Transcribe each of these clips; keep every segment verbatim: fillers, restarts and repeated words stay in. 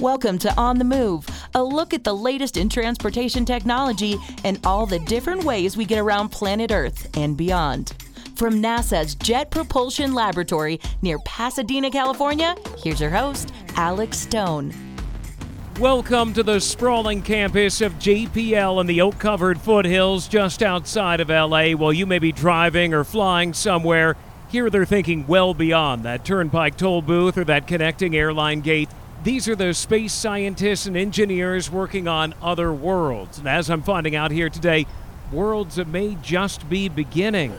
Welcome to On the Move, a look at the latest in transportation technology and all the different ways we get around planet Earth and beyond. From NASA's Jet Propulsion Laboratory near Pasadena, California, here's your host, Alex Stone. Welcome to the sprawling campus of J P L in the oak-covered foothills just outside of L A. While you may be driving or flying somewhere, here they're thinking well beyond that turnpike toll booth or that connecting airline gate. These are the space scientists and engineers working on other worlds. And as I'm finding out here today, worlds that may just be beginning.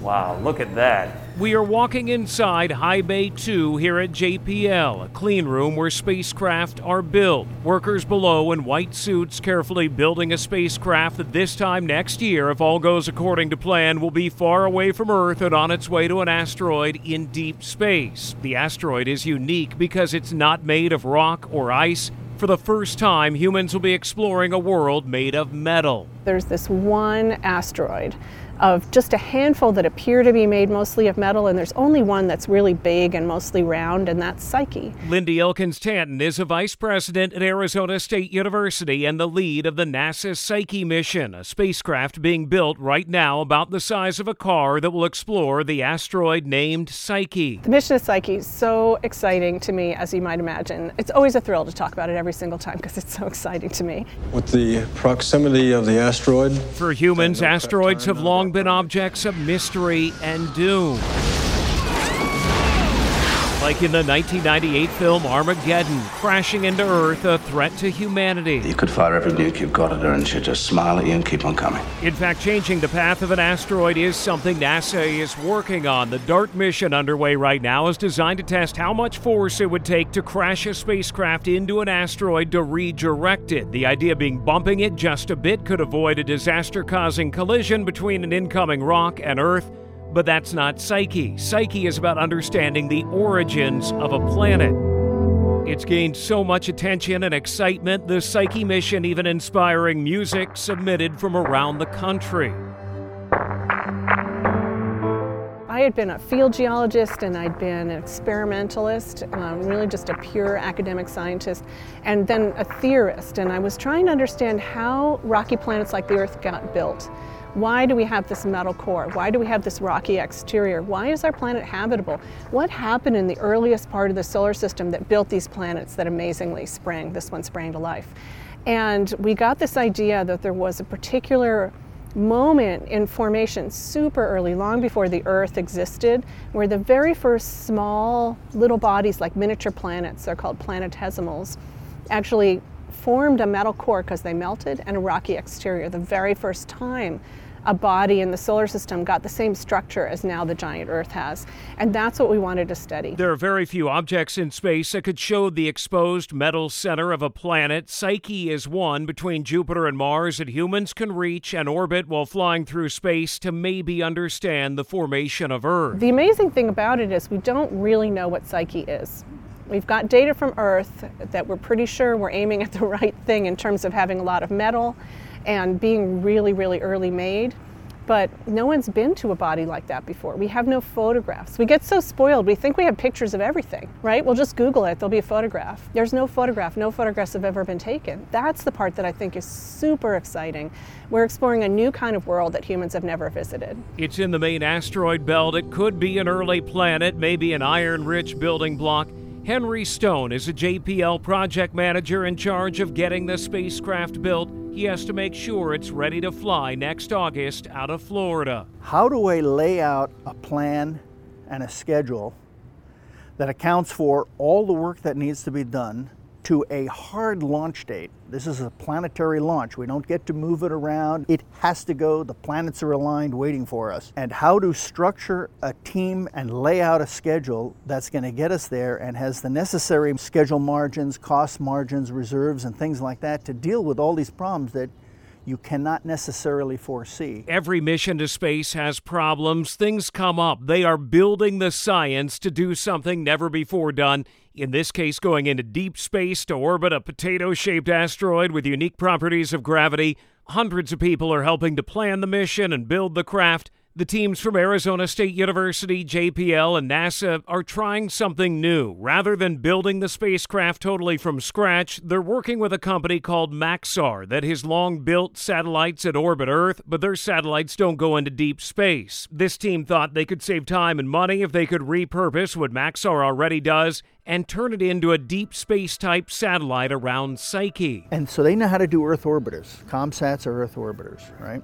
Wow, look at that. We are walking inside High Bay two here at J P L, a clean room where spacecraft are built. Workers below in white suits carefully building a spacecraft that this time next year, if all goes according to plan, will be far away from Earth and on its way to an asteroid in deep space. The asteroid is unique because it's not made of rock or ice. For the first time, humans will be exploring a world made of metal. There's this one asteroid of just a handful that appear to be made mostly of metal, and there's only one that's really big and mostly round, and that's Psyche. Lindy Elkins-Tanton is a vice president at Arizona State University and the lead of the NASA Psyche mission, a spacecraft being built right now about the size of a car that will explore the asteroid named Psyche. The mission of Psyche is so exciting to me, as you might imagine. It's always a thrill to talk about it every single time because it's so exciting to me. With the proximity of the asteroid... For humans, asteroids have long been objects of mystery and doom. Like in the nineteen ninety-eight film Armageddon, crashing into Earth, a threat to humanity. You could fire every nuke you've got at her and she'd just smile at you and keep on coming. In fact, changing the path of an asteroid is something NASA is working on. The DART mission underway right now is designed to test how much force it would take to crash a spacecraft into an asteroid to redirect it. The idea being bumping it just a bit could avoid a disaster-causing collision between an incoming rock and Earth. But that's not Psyche. Psyche is about understanding the origins of a planet. It's gained so much attention and excitement, the Psyche mission even inspiring music submitted from around the country. I had been a field geologist and I'd been an experimentalist, um, really just a pure academic scientist, and then a theorist. And I was trying to understand how rocky planets like the Earth got built. Why do we have this metal core? Why do we have this rocky exterior? Why is our planet habitable? What happened in the earliest part of the solar system that built these planets that amazingly sprang, this one sprang to life? And we got this idea that there was a particular moment in formation super early, long before the Earth existed, where the very first small little bodies like miniature planets, they're called planetesimals, actually formed a metal core because they melted and a rocky exterior. The very first time a body in the solar system got the same structure as now the giant Earth has. And that's what we wanted to study. There are very few objects in space that could show the exposed metal center of a planet. Psyche is one between Jupiter and Mars that humans can reach and orbit while flying through space to maybe understand the formation of Earth. The amazing thing about it is we don't really know what Psyche is. We've got data from Earth that we're pretty sure we're aiming at the right thing in terms of having a lot of metal and being really, really early made. But no one's been to a body like that before. We have no photographs. We get so spoiled. We think we have pictures of everything, right? We'll just Google it. There'll be a photograph. There's no photograph. No photographs have ever been taken. That's the part that I think is super exciting. We're exploring a new kind of world that humans have never visited. It's in the main asteroid belt. It could be an early planet, maybe an iron-rich building block. Henry Stone is a J P L project manager in charge of getting the spacecraft built. He has to make sure it's ready to fly next August out of Florida. How do I lay out a plan and a schedule that accounts for all the work that needs to be done to a hard launch date. This is a planetary launch. We don't get to move it around. It has to go. The planets are aligned waiting for us. And how to structure a team and lay out a schedule that's going to get us there and has the necessary schedule margins, cost margins, reserves, and things like that to deal with all these problems that you cannot necessarily foresee. Every mission to space has problems. Things come up. They are building the science to do something never before done. In this case, going into deep space to orbit a potato-shaped asteroid with unique properties of gravity. Hundreds of people are helping to plan the mission and build the craft. The teams from Arizona State University, J P L, and NASA are trying something new. Rather than building the spacecraft totally from scratch, they're working with a company called Maxar that has long built satellites that orbit Earth, but their satellites don't go into deep space. This team thought they could save time and money if they could repurpose what Maxar already does and turn it into a deep space-type satellite around Psyche. And so they know how to do Earth orbiters. Comsats are Earth orbiters, right?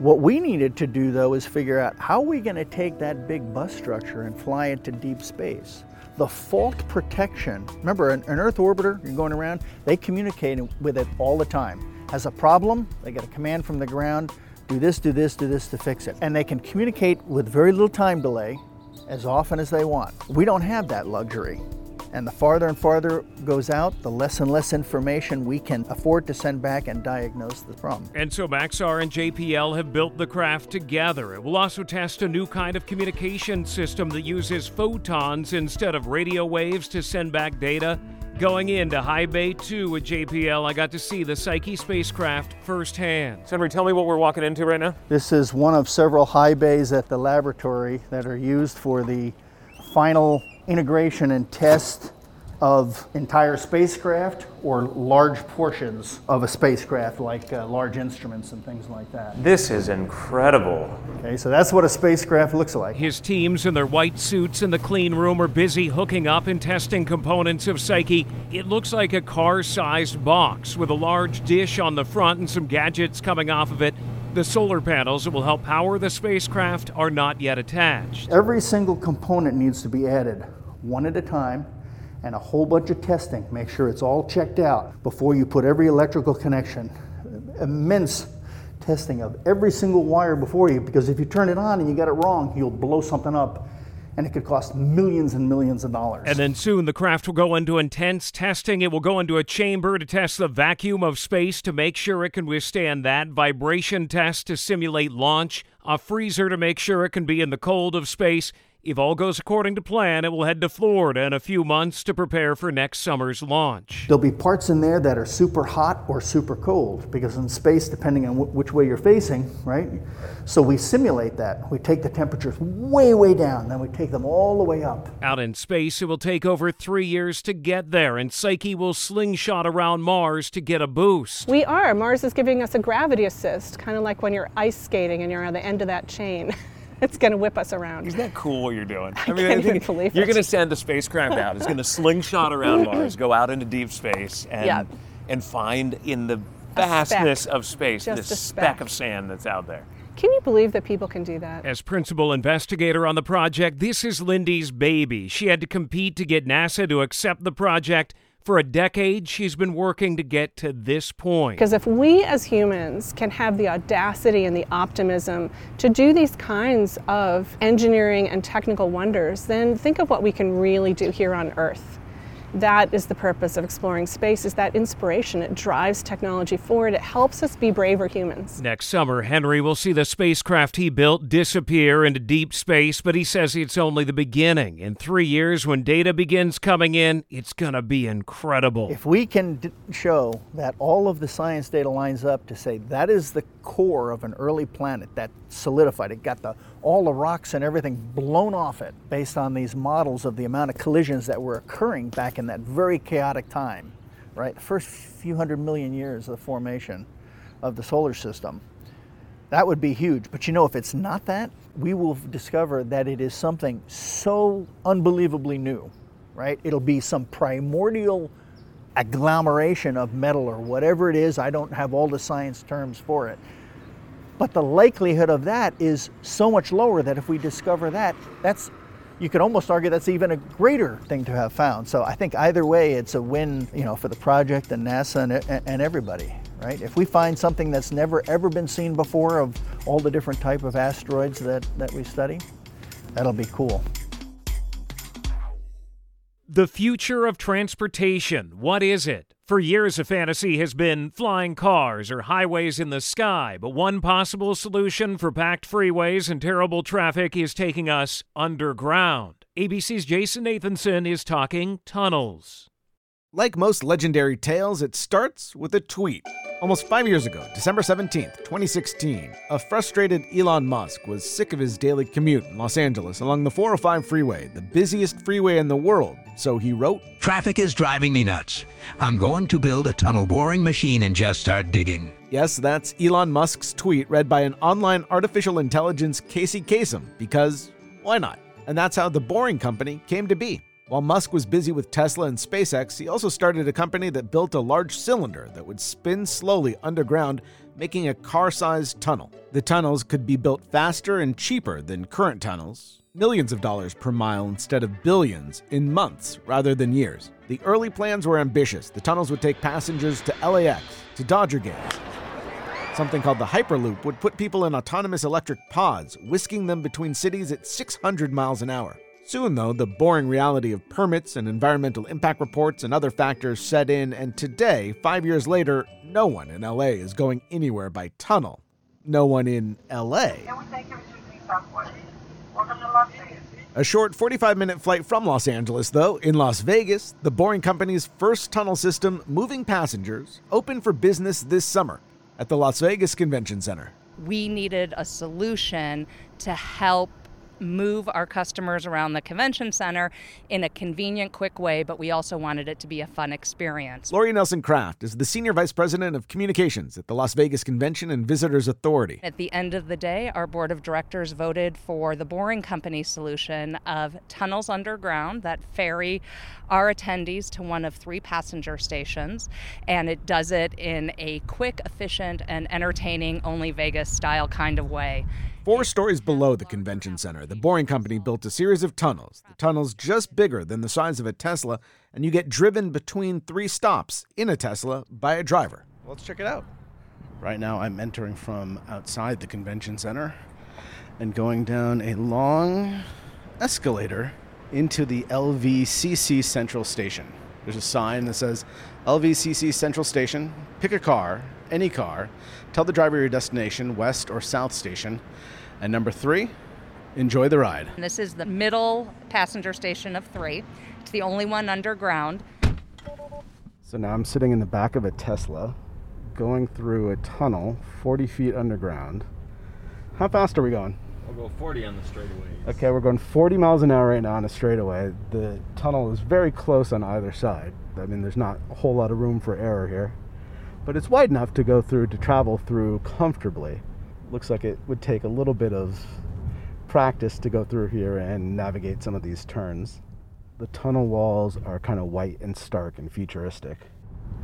What we needed to do, though, is figure out how are we going to take that big bus structure and fly it to deep space. The fault protection, remember, an, an Earth orbiter, you're going around, they communicate with it all the time. Has a problem, they get a command from the ground, do this, do this, do this to fix it. And they can communicate with very little time delay as often as they want. We don't have that luxury. And the farther and farther it goes out, the less and less information we can afford to send back and diagnose the problem. And so Maxar and J P L have built the craft together. It will also test a new kind of communication system that uses photons instead of radio waves to send back data. Going into High Bay two with J P L, I got to see the Psyche spacecraft firsthand. Henry, tell me what we're walking into right now. This is one of several high bays at the laboratory that are used for the final integration and test of entire spacecraft or large portions of a spacecraft, like uh, large instruments and things like that. This is incredible. Okay, so that's what a spacecraft looks like. His teams in their white suits in the clean room are busy hooking up and testing components of Psyche. It looks like a car-sized box with a large dish on the front and some gadgets coming off of it. The solar panels that will help power the spacecraft are not yet attached. Every single component needs to be added, one at a time, and a whole bunch of testing. Make sure it's all checked out before you put every electrical connection. Immense testing of every single wire before you, because if you turn it on and you get it wrong, you'll blow something up. And it could cost millions and millions of dollars. And then soon the craft will go into intense testing. It will go into a chamber to test the vacuum of space to make sure it can withstand that. Vibration test to simulate launch. A freezer to make sure it can be in the cold of space. If all goes according to plan, it will head to Florida in a few months to prepare for next summer's launch. There'll be parts in there that are super hot or super cold, because in space, depending on wh- which way you're facing, right? So we simulate that. We take the temperatures way, way down, then we take them all the way up. Out in space, it will take over three years to get there, and Psyche will slingshot around Mars to get a boost. We are. Mars is giving us a gravity assist, kind of like when you're ice skating and you're on the end of that chain. It's going to whip us around. Isn't that cool what you're doing? I, I mean, can't I even believe you're it. You're going to send the spacecraft out. It's going to slingshot around Mars, go out into deep space, and yeah. and find in the vastness of space Just this speck. speck of sand that's out there. Can you believe that people can do that? As principal investigator on the project, this is Lindy's baby. She had to compete to get NASA to accept the project. For a decade, she's been working to get to this point. Because if we as humans can have the audacity and the optimism to do these kinds of engineering and technical wonders, then think of what we can really do here on Earth. That is the purpose of exploring space, is that inspiration. It drives technology forward. It helps us be braver humans. Next summer, Henry will see the spacecraft he built disappear into deep space, but he says it's only the beginning. In three years, when data begins coming in, it's going to be incredible. If we can d- show that all of the science data lines up to say that is the core of an early planet, that solidified, it got the all the rocks and everything blown off it based on these models of the amount of collisions that were occurring back in that very chaotic time, right? The first few hundred million years of the formation of the solar system. That would be huge. But you know, if it's not that, we will discover that it is something so unbelievably new, right? It'll be some primordial agglomeration of metal or whatever it is. I don't have all the science terms for it. But the likelihood of that is so much lower that if we discover that, that's you could almost argue that's even a greater thing to have found. So I think either way, it's a win, you know, for the project and NASA and, and everybody, right? If we find something that's never, ever been seen before of all the different type of asteroids that, that we study, that'll be cool. The future of transportation, what is it? For years, a fantasy has been flying cars or highways in the sky, but one possible solution for packed freeways and terrible traffic is taking us underground. A B C's Jason Nathanson is talking tunnels. Like most legendary tales, it starts with a tweet. Almost five years ago, December seventeenth, twenty sixteen, a frustrated Elon Musk was sick of his daily commute in Los Angeles along the four oh five freeway, the busiest freeway in the world. So he wrote, "Traffic is driving me nuts. I'm going to build a tunnel boring machine and just start digging." Yes, that's Elon Musk's tweet read by an online artificial intelligence Casey Kasem, because why not? And that's how The Boring Company came to be. While Musk was busy with Tesla and SpaceX, he also started a company that built a large cylinder that would spin slowly underground, making a car-sized tunnel. The tunnels could be built faster and cheaper than current tunnels, millions of dollars per mile instead of billions, in months rather than years. The early plans were ambitious. The tunnels would take passengers to L A X, to Dodger games. Something called the Hyperloop would put people in autonomous electric pods, whisking them between cities at six hundred miles an hour. Soon, though, the boring reality of permits and environmental impact reports and other factors set in, and today, five years later, no one in L A is going anywhere by tunnel. No one in L A. A short forty-five minute flight from Los Angeles, though, in Las Vegas, the Boring Company's first tunnel system, moving passengers, opened for business this summer at the Las Vegas Convention Center. We needed a solution to help move our customers around the convention center in a convenient, quick way, but we also wanted it to be a fun experience. Lori Nelson-Kraft is the Senior Vice President of Communications at the Las Vegas Convention and Visitors Authority. At the end of the day, our board of directors voted for the Boring Company solution of tunnels underground that ferry our attendees to one of three passenger stations, and it does it in a quick, efficient, and entertaining, only Vegas-style kind of way. Four stories below the convention center, the Boring Company built a series of tunnels. The tunnel's just bigger than the size of a Tesla, and you get driven between three stops in a Tesla by a driver. Let's check it out. Right now I'm entering from outside the convention center and going down a long escalator into the L V C C Central Station. There's a sign that says, L V C C Central Station, pick a car, any car, tell the driver your destination, west or south station, and number three, enjoy the ride. And this is the middle passenger station of three. It's the only one underground. So now I'm sitting in the back of a Tesla, going through a tunnel forty feet underground. How fast are we going? I'll go forty on the straightaways. Okay, we're going forty miles an hour right now on a straightaway. The tunnel is very close on either side. I mean, there's not a whole lot of room for error here, but it's wide enough to go through, to travel through comfortably. Looks like it would take a little bit of practice to go through here and navigate some of these turns. The tunnel walls are kind of white and stark and futuristic.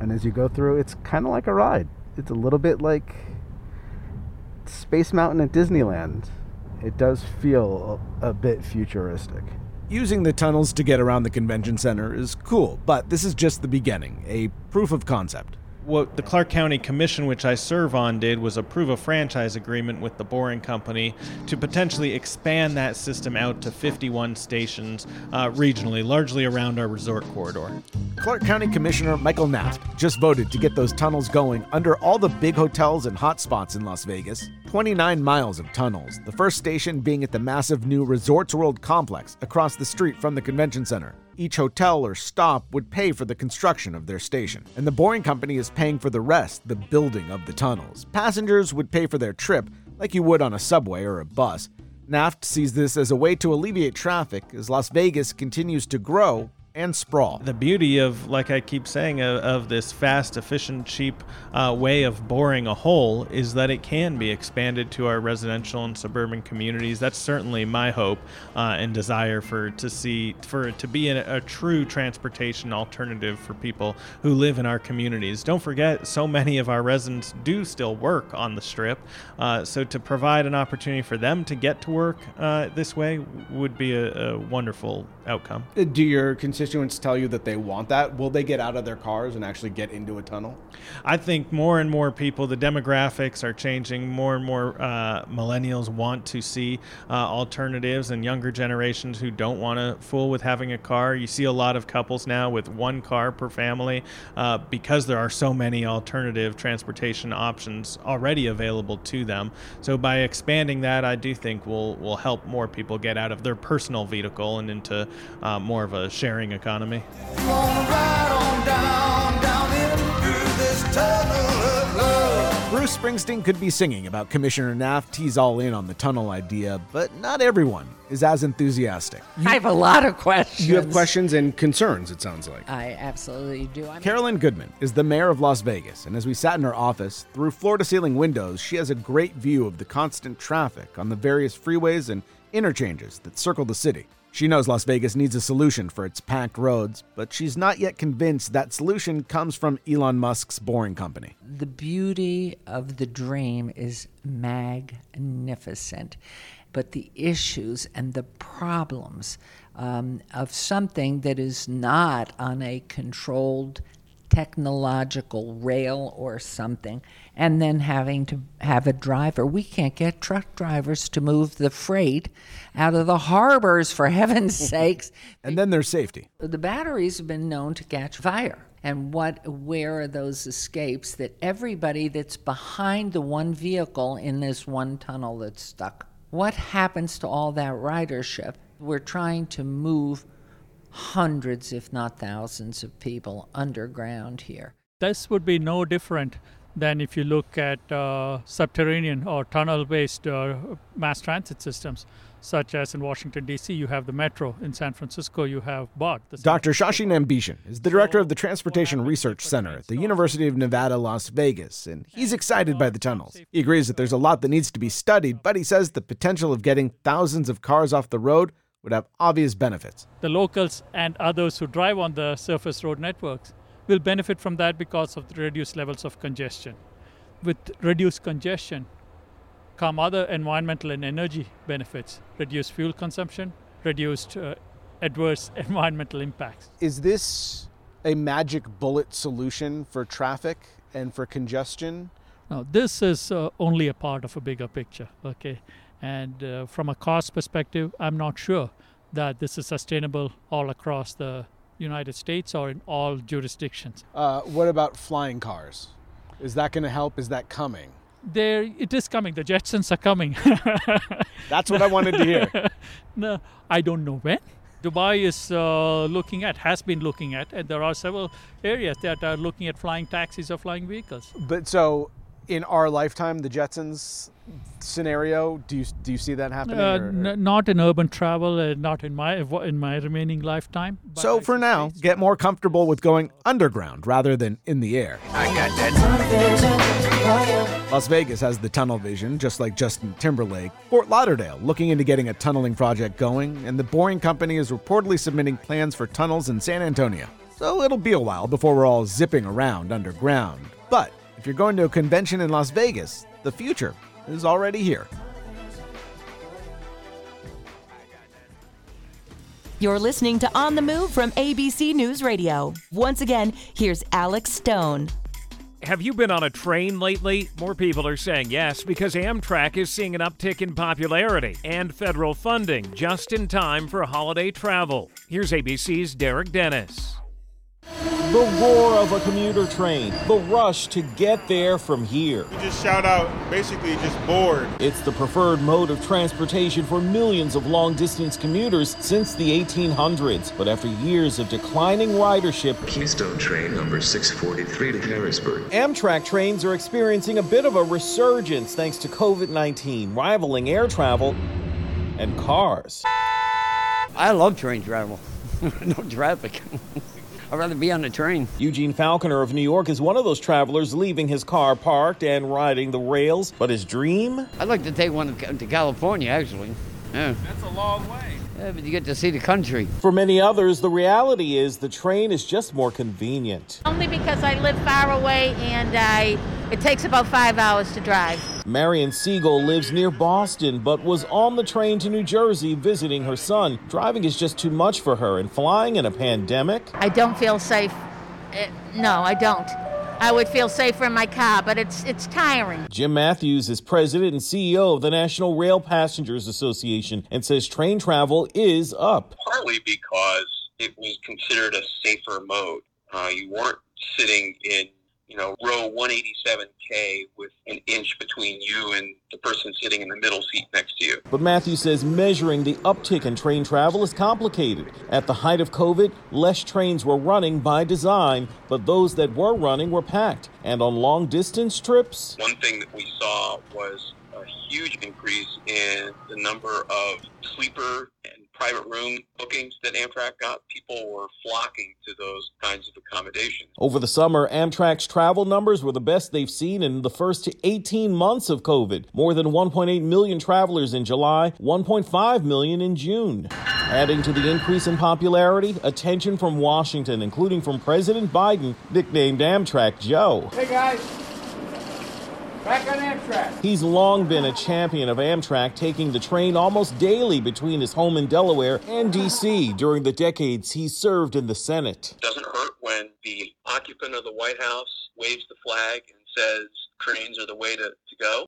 And as you go through, it's kind of like a ride. It's a little bit like Space Mountain at Disneyland. It does feel a bit futuristic. Using the tunnels to get around the convention center is cool, but this is just the beginning, a proof of concept. What the Clark County Commission, which I serve on, did was approve a franchise agreement with the Boring Company to potentially expand that system out to fifty-one stations uh, regionally, largely around our resort corridor. Clark County Commissioner Michael Naft just voted to get those tunnels going under all the big hotels and hotspots in Las Vegas. twenty-nine miles of tunnels, the first station being at the massive new Resorts World complex across the street from the convention center. Each hotel or stop would pay for the construction of their station, and the Boring Company is paying for the rest, the building of the tunnels. Passengers would pay for their trip, like you would on a subway or a bus. Naft sees this as a way to alleviate traffic as Las Vegas continues to grow and sprawl. The beauty of, like I keep saying, of, of this fast, efficient, cheap uh, way of boring a hole is that it can be expanded to our residential and suburban communities. That's certainly my hope uh, and desire for to see for it to be an, a true transportation alternative for people who live in our communities. Don't forget, so many of our residents do still work on the Strip, uh, so to provide an opportunity for them to get to work uh, this way would be a, a wonderful outcome. Do your constituents tell you that they want that? Will they get out of their cars and actually get into a tunnel? I think more and more people, the demographics are changing. More and more uh, millennials want to see uh, alternatives, and younger generations who don't want to fool with having a car. You see a lot of couples now with one car per family uh, because there are so many alternative transportation options already available to them. So by expanding that, I do think we'll, we'll help more people get out of their personal vehicle and into uh, more of a sharing economy. Bruce Springsteen could be singing about Commissioner Naftee's all in on the tunnel idea, but not everyone is as enthusiastic. You, I have a lot of questions. You have questions and concerns, it sounds like. I absolutely do. I mean, Carolyn Goodman is the mayor of Las Vegas, and as we sat in her office, through floor-to-ceiling windows, she has a great view of the constant traffic on the various freeways and interchanges that circle the city. She knows Las Vegas needs a solution for its packed roads, but she's not yet convinced that solution comes from Elon Musk's Boring Company. The beauty of the dream is magnificent, but the issues and the problems um, of something that is not on a controlled technological rail or something, and then having to have a driver. We can't get truck drivers to move the freight out of the harbors, for heaven's sakes. And then there's safety. The batteries have been known to catch fire. And what, where are those escapes that everybody that's behind the one vehicle in this one tunnel that's stuck? What happens to all that ridership? We're trying to move hundreds, if not thousands, of people underground here. This would be no different than if you look at uh, subterranean or tunnel-based uh, mass transit systems, such as in Washington, D C, you have the Metro. In San Francisco, you have B A R T. Doctor Shashi Nambishan is the director of the Transportation Research Center at the University of Nevada, Las Vegas, and he's excited by the tunnels. He agrees that there's a lot that needs to be studied, but he says the potential of getting thousands of cars off the road would have obvious benefits. The locals and others who drive on the surface road networks will benefit from that because of the reduced levels of congestion. With reduced congestion come other environmental and energy benefits, reduced fuel consumption, reduced uh, adverse environmental impacts. Is this a magic bullet solution for traffic and for congestion? No, this is uh, only a part of a bigger picture, okay? And uh, from a cost perspective, I'm not sure that this is sustainable all across the United States or in all jurisdictions. Uh, what about flying cars? Is that going to help? Is that coming? There, it is coming. The Jetsons are coming. That's what I wanted to hear. No, I don't know when. Dubai is uh, looking at, has been looking at, and there are several areas that are looking at flying taxis or flying vehicles. But so, in our lifetime, the Jetsons scenario, do you do you see that happening? Uh, or, or? N- not in urban travel, uh, not in my in my remaining lifetime. So I for now, get more comfortable with going underground rather than in the air. I got that. Las Vegas has the tunnel vision, just like Justin Timberlake. Fort Lauderdale looking into getting a tunneling project going, and the Boring Company is reportedly submitting plans for tunnels in San Antonio. So it'll be a while before we're all zipping around underground, but if you're going to a convention in Las Vegas, the future is already here. You're listening to On the Move from A B C News Radio. Once again, here's Alex Stone. Have you been on a train lately? More people are saying yes because Amtrak is seeing an uptick in popularity and federal funding just in time for holiday travel. Here's A B C's Derek Dennis. The roar of a commuter train, the rush to get there from here. You just shout out, basically just bored. It's the preferred mode of transportation for millions of long-distance commuters since the eighteen hundreds. But after years of declining ridership, Keystone train number six forty-three to Harrisburg. Amtrak trains are experiencing a bit of a resurgence thanks to covid nineteen, rivaling air travel and cars. I love train travel. No traffic. I'd rather be on the train. Eugene Falconer of New York is one of those travelers leaving his car parked and riding the rails. But his dream? I'd like to take one to California, actually. Yeah. That's a long way. Yeah, but you get to see the country. For many others, the reality is the train is just more convenient. Only because I live far away and I it takes about five hours to drive. Marion Siegel lives near Boston, but was on the train to New Jersey visiting her son. Driving is just too much for her, and flying in a pandemic? I don't feel safe. Uh, no, I don't. I would feel safer in my car, but it's it's tiring. Jim Matthews is president and C E O of the National Rail Passengers Association and says train travel is up. Partly because it was considered a safer mode. Uh, you weren't sitting in you know, row one eighty-seven K with an inch between you and the person sitting in the middle seat next to you. But Matthew says measuring the uptick in train travel is complicated. At the height of COVID, less trains were running by design, but those that were running were packed. And on long distance trips... One thing that we saw was a huge increase in the number of sleeper and private room bookings that Amtrak got. People were flocking to those kinds of accommodations. Over the summer, Amtrak's travel numbers were the best they've seen in the first eighteen months of COVID. More than one point eight million travelers in July, one point five million in June. Adding to the increase in popularity, attention from Washington, including from President Biden, nicknamed Amtrak Joe. Hey, guys. Back on Amtrak. He's long been a champion of Amtrak, taking the train almost daily between his home in Delaware and D C during the decades he served in the Senate. Doesn't hurt when the occupant of the White House waves the flag and says trains are the way to, to go.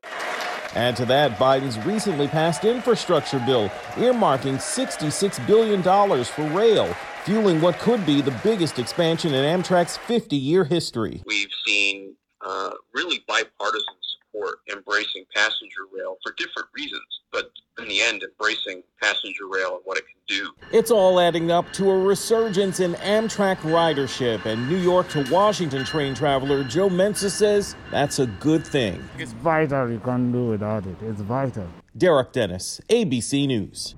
Add to that, Biden's recently passed infrastructure bill, earmarking sixty-six billion dollars for rail, fueling what could be the biggest expansion in Amtrak's fifty-year history. We've seen Uh, really bipartisan support embracing passenger rail for different reasons, but in the end, embracing passenger rail and what it can do. It's all adding up to a resurgence in Amtrak ridership, and New York to Washington train traveler Joe Mensa says that's a good thing. It's vital. You can't do without it. It's vital. Derek Dennis, A B C News.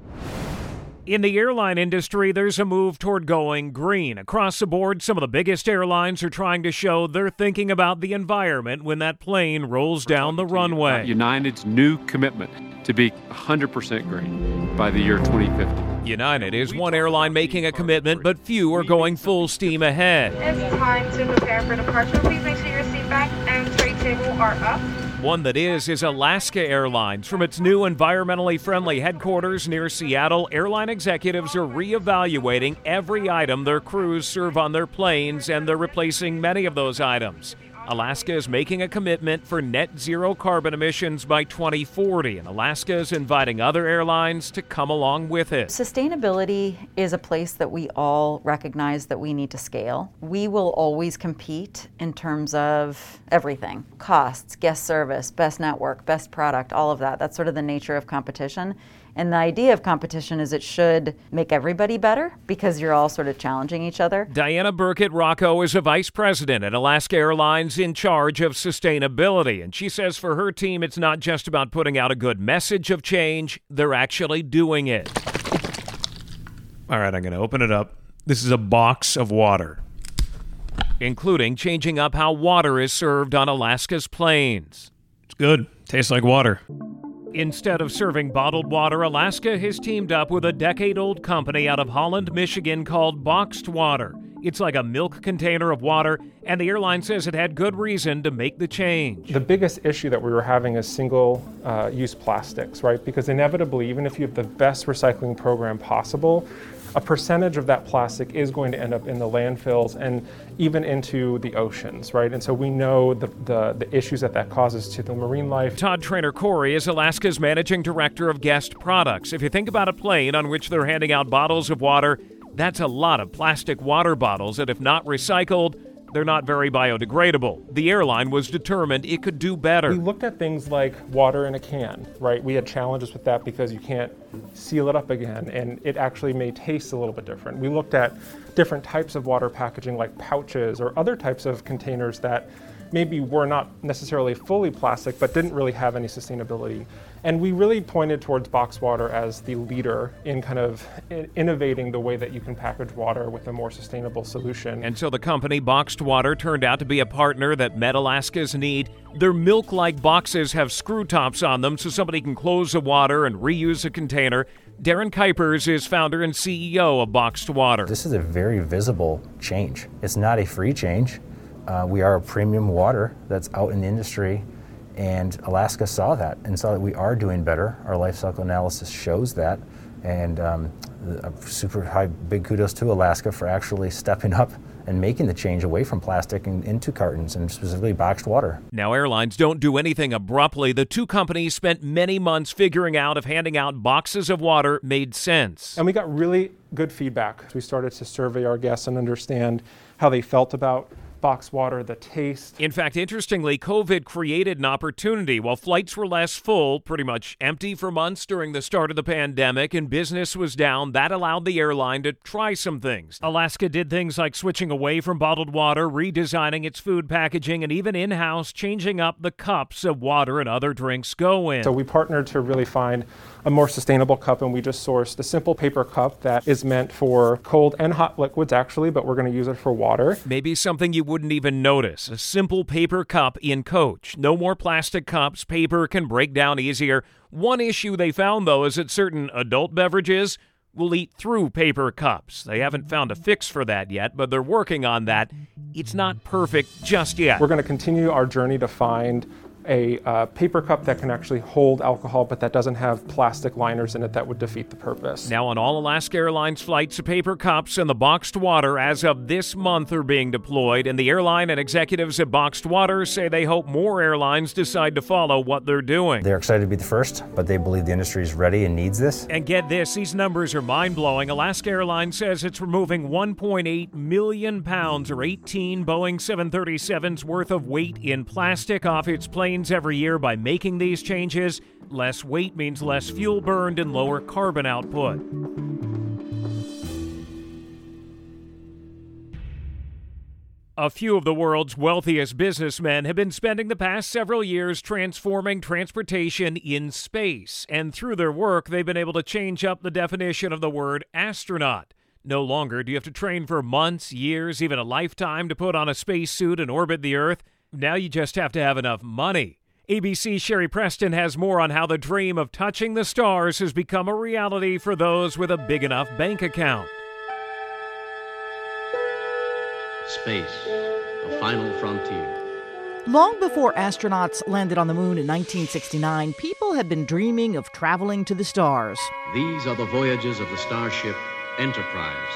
In the airline industry, there's a move toward going green. Across the board, some of the biggest airlines are trying to show they're thinking about the environment when that plane rolls down the runway. United's new commitment to be one hundred percent green by the year twenty fifty. United is one airline making a commitment, but few are going full steam ahead. It's time to prepare for departure. Please make sure your seatback and tray table are up. One that is is Alaska Airlines. From its new environmentally friendly headquarters near Seattle, airline executives are reevaluating every item their crews serve on their planes, and they're replacing many of those items. Alaska is making a commitment for net zero carbon emissions by twenty forty, and Alaska is inviting other airlines to come along with it. Sustainability is a place that we all recognize that we need to scale. We will always compete in terms of everything. Costs, guest service, best network, best product, all of that. That's sort of the nature of competition. And the idea of competition is it should make everybody better because you're all sort of challenging each other. Diana Burkett Rocco is a vice president at Alaska Airlines in charge of sustainability. And she says for her team, it's not just about putting out a good message of change. They're actually doing it. All right, I'm going to open it up. This is a box of water, including changing up how water is served on Alaska's plains. It's good. Tastes like water. Instead of serving bottled water, Alaska has teamed up with a decade-old company out of Holland, Michigan called Boxed Water. It's like a milk container of water, and the airline says it had good reason to make the change. The biggest issue that we were having is single-use uh, plastics, right? Because inevitably, even if you have the best recycling program possible, a percentage of that plastic is going to end up in the landfills and even into the oceans, right? And so we know the, the, the issues that that causes to the marine life. Todd Traynor-Corey is Alaska's managing director of guest products. If you think about a plane on which they're handing out bottles of water, that's a lot of plastic water bottles that, if not recycled, they're not very biodegradable. The airline was determined it could do better. We looked at things like water in a can, right? We had challenges with that because you can't seal it up again, and it actually may taste a little bit different. We looked at different types of water packaging like pouches or other types of containers that maybe were not necessarily fully plastic, but didn't really have any sustainability. And we really pointed towards Boxed Water as the leader in kind of in- innovating the way that you can package water with a more sustainable solution. And so the company Boxed Water turned out to be a partner that met Alaska's need. Their milk-like boxes have screw tops on them so somebody can close the water and reuse a container. Darren Kuipers is founder and C E O of Boxed Water. This is a very visible change. It's not a free change. Uh, we are a premium water that's out in the industry, and Alaska saw that and saw that we are doing better. Our life cycle analysis shows that, and um, a super high, big kudos to Alaska for actually stepping up and making the change away from plastic and into cartons, and specifically boxed water. Now, airlines don't do anything abruptly. The two companies spent many months figuring out if handing out boxes of water made sense. And we got really good feedback. We started to survey our guests and understand how they felt about boxed water, the taste. In fact, interestingly, COVID created an opportunity. While flights were less full, pretty much empty for months during the start of the pandemic, and business was down, that allowed the airline to try some things. Alaska did things like switching away from bottled water, redesigning its food packaging, and even in-house changing up the cups of water and other drinks go in. So we partnered to really find a more sustainable cup, and we just sourced a simple paper cup that is meant for cold and hot liquids, actually, but we're going to use it for water. Maybe something you wouldn't even notice. A simple paper cup in coach. No more plastic cups. Paper can break down easier. One issue they found, though, is that certain adult beverages will eat through paper cups. They haven't found a fix for that yet, but they're working on that. It's not perfect just yet. We're going to continue our journey to find a uh, paper cup that can actually hold alcohol, but that doesn't have plastic liners in it that would defeat the purpose. Now, on all Alaska Airlines flights, paper cups and the boxed water as of this month are being deployed, and the airline and executives at Boxed Water say they hope more airlines decide to follow what they're doing. They're excited to be the first, but they believe the industry is ready and needs this. And get this, these numbers are mind-blowing. Alaska Airlines says it's removing one point eight million pounds or eighteen Boeing seven thirty-sevens worth of weight in plastic off its planes every year by making these changes. Less weight means less fuel burned and lower carbon output. A few of the world's wealthiest businessmen have been spending the past several years transforming transportation in space, and through their work, they've been able to change up the definition of the word astronaut. No longer do you have to train for months, years, even a lifetime to put on a spacesuit and orbit the Earth. Now you just have to have enough money. A B C's Sherry Preston has more on how the dream of touching the stars has become a reality for those with a big enough bank account. Space, the final frontier. Long before astronauts landed on the moon in nineteen sixty-nine, people had been dreaming of traveling to the stars. These are the voyages of the starship Enterprise.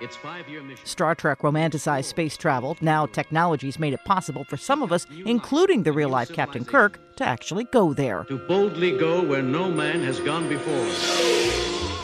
It's five-year mission. Star Trek romanticized space travel. Now technology's made it possible for some of us, including the real-life Captain Kirk, to actually go there. To boldly go where no man has gone before.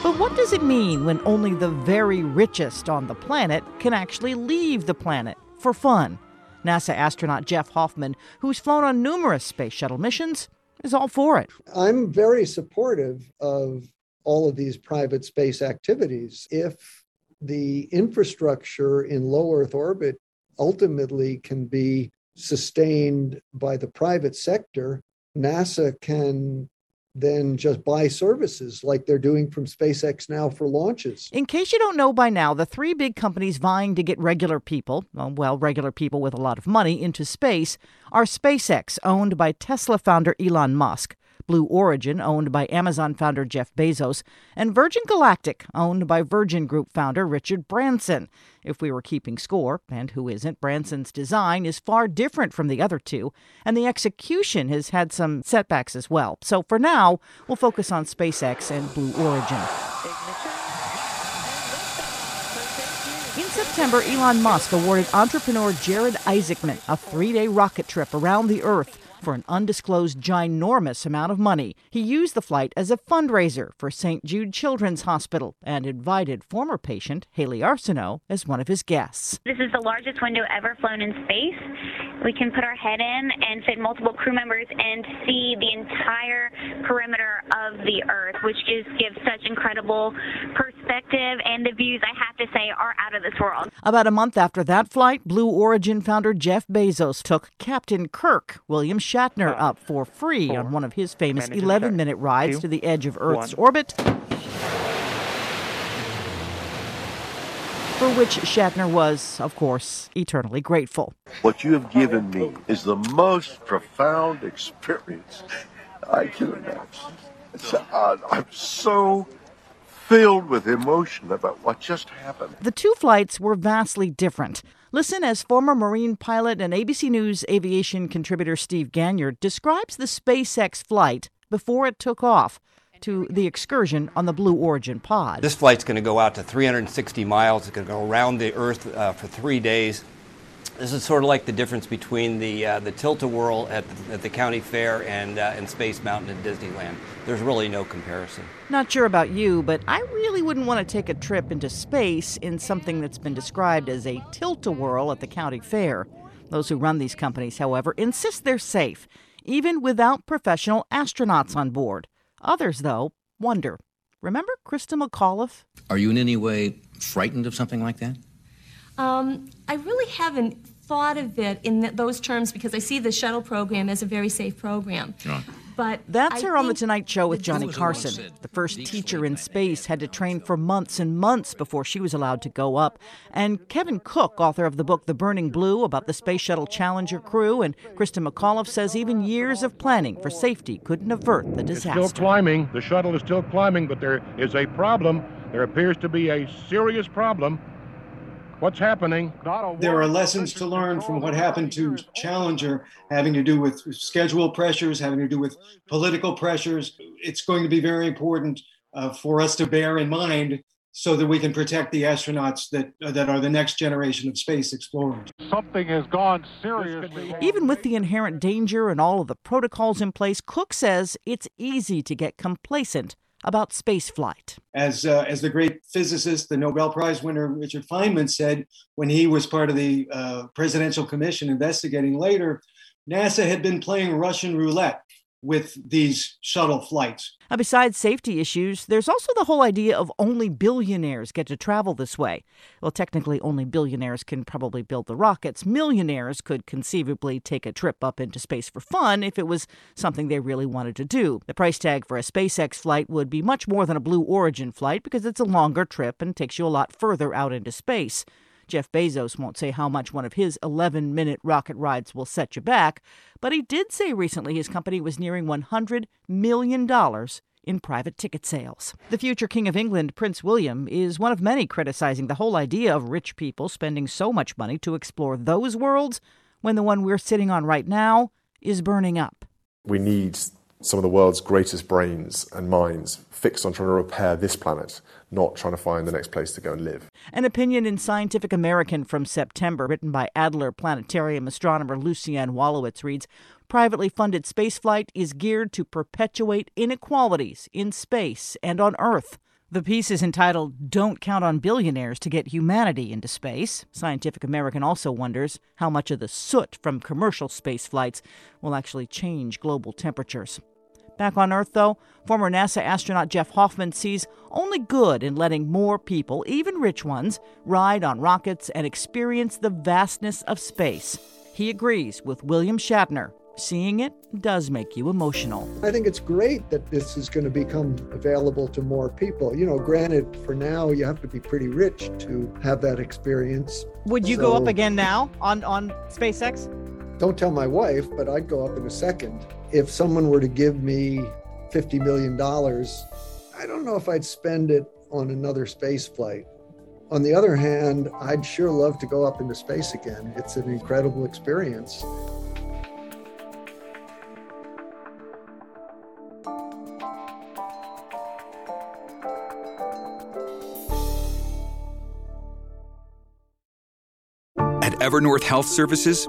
But what does it mean when only the very richest on the planet can actually leave the planet for fun? NASA astronaut Jeff Hoffman, who's flown on numerous space shuttle missions, is all for it. I'm very supportive of all of these private space activities if the infrastructure in low Earth orbit ultimately can be sustained by the private sector. NASA can then just buy services like they're doing from SpaceX now for launches. In case you don't know by now, the three big companies vying to get regular people, well, regular people with a lot of money, into space are SpaceX, owned by Tesla founder Elon Musk, Blue Origin, owned by Amazon founder Jeff Bezos, and Virgin Galactic, owned by Virgin Group founder Richard Branson. If we were keeping score, and who isn't, Branson's design is far different from the other two, and the execution has had some setbacks as well. So for now, we'll focus on SpaceX and Blue Origin. In September, Elon Musk awarded entrepreneur Jared Isaacman a three-day rocket trip around the Earth for an undisclosed ginormous amount of money. He used the flight as a fundraiser for Saint Jude Children's Hospital and invited former patient Haley Arsenault as one of his guests. This is the largest window ever flown in space. We can put our head in and fit multiple crew members and see the entire perimeter of the Earth, which just gives such incredible perspective perspective and the views, I have to say, are out of this world. About a month after that flight, Blue Origin founder Jeff Bezos took Captain Kirk, William Shatner, up for free Four. on one of his famous eleven-minute rides Two. to the edge of Earth's one. orbit, for which Shatner was, of course, eternally grateful. What you have given me is the most profound experience I can imagine. So, uh, I'm so filled with emotion about what just happened. The two flights were vastly different. Listen as former Marine pilot and A B C News aviation contributor Steve Ganyard describes the SpaceX flight before it took off to the excursion on the Blue Origin pod. This flight's going to go out to three hundred sixty miles. It's going to go around the Earth uh, for three days. This is sort of like the difference between the uh, the tilt-a-whirl at the, at the county fair and uh, and Space Mountain at Disneyland. There's really no comparison. Not sure about you, but I really wouldn't want to take a trip into space in something that's been described as a tilt-a-whirl at the county fair. Those who run these companies, however, insist they're safe, even without professional astronauts on board. Others, though, wonder. Remember Christa McAuliffe? Are you in any way frightened of something like that? Um, I really haven't thought of it in th- those terms because I see the shuttle program as a very safe program. John. But That's I her on The Tonight Show with Johnny Carson. The first teacher in space had to train for months and months before she was allowed to go up. And Kevin Cook, author of the book The Burning Blue, about the Space Shuttle Challenger crew, and Christa McAuliffe says even years of planning for safety couldn't avert the disaster. It's still climbing. The shuttle is still climbing, but there is a problem. There appears to be a serious problem. What's happening? There are lessons to learn from what happened to Challenger, having to do with schedule pressures, having to do with political pressures. It's going to be very important uh, for us to bear in mind so that we can protect the astronauts that uh, that are the next generation of space explorers. Something has gone seriously. Even with the inherent danger and all of the protocols in place, Cook says it's easy to get complacent about space flight. As uh, as the great physicist, the Nobel Prize winner Richard Feynman said when he was part of the uh, presidential commission investigating later, NASA had been playing Russian roulette with these shuttle flights. Now, besides safety issues, there's also the whole idea of only billionaires get to travel this way. Well, technically, only billionaires can probably build the rockets. Millionaires could conceivably take a trip up into space for fun if it was something they really wanted to do. The price tag for a SpaceX flight would be much more than a Blue Origin flight because it's a longer trip and takes you a lot further out into space. Jeff Bezos won't say how much one of his eleven-minute rocket rides will set you back, but he did say recently his company was nearing one hundred million dollars in private ticket sales. The future King of England, Prince William, is one of many criticizing the whole idea of rich people spending so much money to explore those worlds when the one we're sitting on right now is burning up. We need some of the world's greatest brains and minds fixed on trying to repair this planet, not trying to find the next place to go and live. An opinion in Scientific American from September, written by Adler Planetarium astronomer Lucianne Wallowitz, reads, privately funded spaceflight is geared to perpetuate inequalities in space and on Earth. The piece is entitled, Don't Count on Billionaires to Get Humanity into Space. Scientific American also wonders how much of the soot from commercial space flights will actually change global temperatures. Back on Earth, though, former NASA astronaut Jeff Hoffman sees only good in letting more people, even rich ones, ride on rockets and experience the vastness of space. He agrees with William Shatner. Seeing it does make you emotional. I think it's great that this is going to become available to more people. You know, granted, for now, you have to be pretty rich to have that experience. Would you so, go up again now on, on SpaceX? Don't tell my wife, but I'd go up in a second. If someone were to give me fifty million dollars, I don't know if I'd spend it on another space flight. On the other hand, I'd sure love to go up into space again. It's an incredible experience. Evernorth Health Services,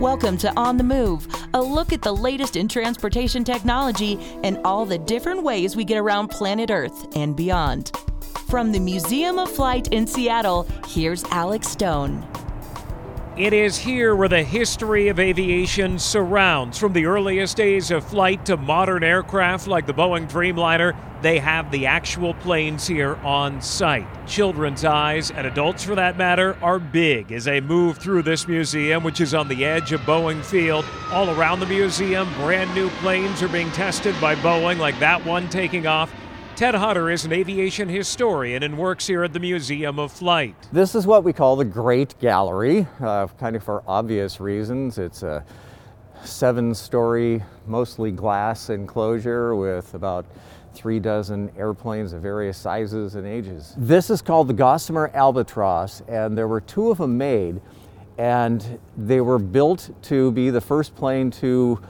Welcome to On the Move, a look at the latest in transportation technology and all the different ways we get around planet Earth and beyond. From the Museum of Flight in Seattle, here's Alex Stone. It is here where the history of aviation surrounds. From the earliest days of flight to modern aircraft like the Boeing Dreamliner, they have the actual planes here on site. Children's eyes, and adults for that matter, are big as they move through this museum, which is on the edge of Boeing Field. All around the museum, brand new planes are being tested by Boeing, like that one taking off. Ted Hutter is an aviation historian and works here at the Museum of Flight. This is what we call the Great Gallery, uh, kind of for obvious reasons. It's a seven-story, mostly glass enclosure with about three dozen airplanes of various sizes and ages. This is called the Gossamer Albatross, and there were two of them made, and they were built to be the first plane to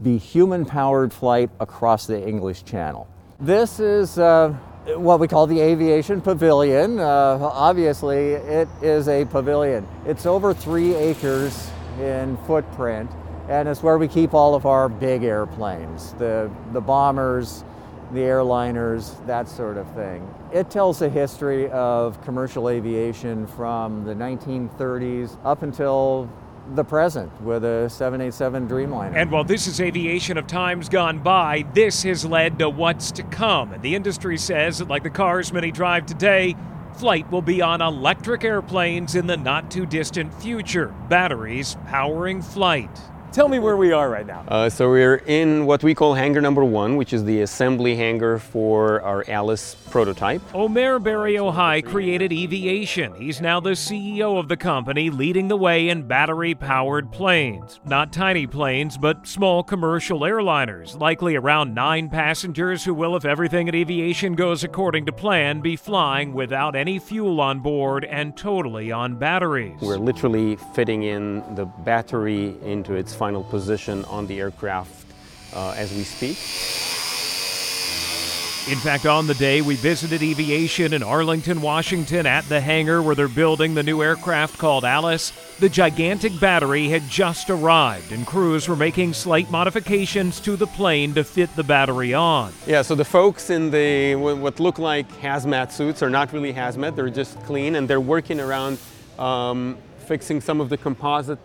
be human-powered flight across the English Channel. This is uh, what we call the Aviation Pavilion. Uh, obviously, it is a pavilion. It's over three acres in footprint, and it's where we keep all of our big airplanes, the, the bombers, the airliners, that sort of thing. It tells the history of commercial aviation from the nineteen thirties up until the present with a seven eighty-seven Dreamliner. And while this is aviation of times gone by, this has led to what's to come. And the industry says that, like the cars many drive today, flight will be on electric airplanes in the not-too-distant future, batteries powering flight. Tell me where we are right now. Uh, so we're in what we call hangar number one, which is the assembly hangar for our Alice prototype. Omer Bar-Yohay created Eviation. He's now the C E O of the company, leading the way in battery-powered planes. Not tiny planes, but small commercial airliners, likely around nine passengers who will, if everything at Eviation goes according to plan, be flying without any fuel on board and totally on batteries. We're literally fitting in the battery into its final position on the aircraft uh, as we speak. In fact, on the day, we visited Eviation in Arlington, Washington at the hangar where they're building the new aircraft called Alice. The gigantic battery had just arrived, and crews were making slight modifications to the plane to fit the battery on. Yeah, so the folks in the what look like hazmat suits are not really hazmat, they're just clean, and they're working around um, fixing some of the composite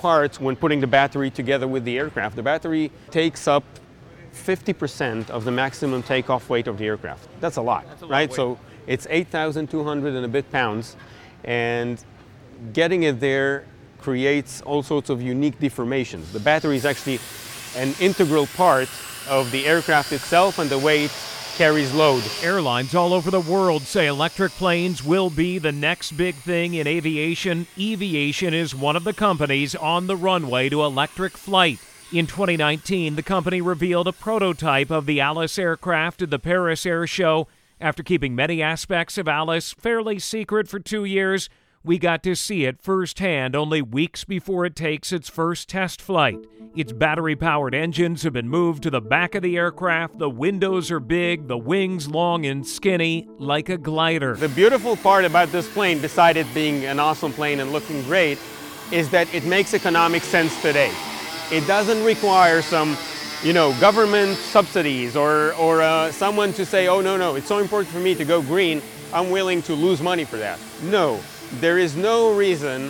parts when putting the battery together with the aircraft. The battery takes up fifty percent of the maximum takeoff weight of the aircraft. That's a lot, That's a lot right? So it's eight thousand two hundred and a bit pounds, and getting it there creates all sorts of unique deformations. The battery is actually an integral part of the aircraft itself, and the weight carries load. Airlines all over the world say electric planes will be the next big thing in aviation. Eviation is one of the companies on the runway to electric flight. In twenty nineteen, the company revealed a prototype of the Alice aircraft at the Paris Air Show. After keeping many aspects of Alice fairly secret for two years, we got to see it firsthand only weeks before it takes its first test flight. Its battery-powered engines have been moved to the back of the aircraft. The windows are big, the wings long and skinny, like a glider. The beautiful part about this plane, besides it being an awesome plane and looking great, is that it makes economic sense today. It doesn't require some, you know, government subsidies or, or uh, someone to say, oh, no, no, it's so important for me to go green, I'm willing to lose money for that. No. There is no reason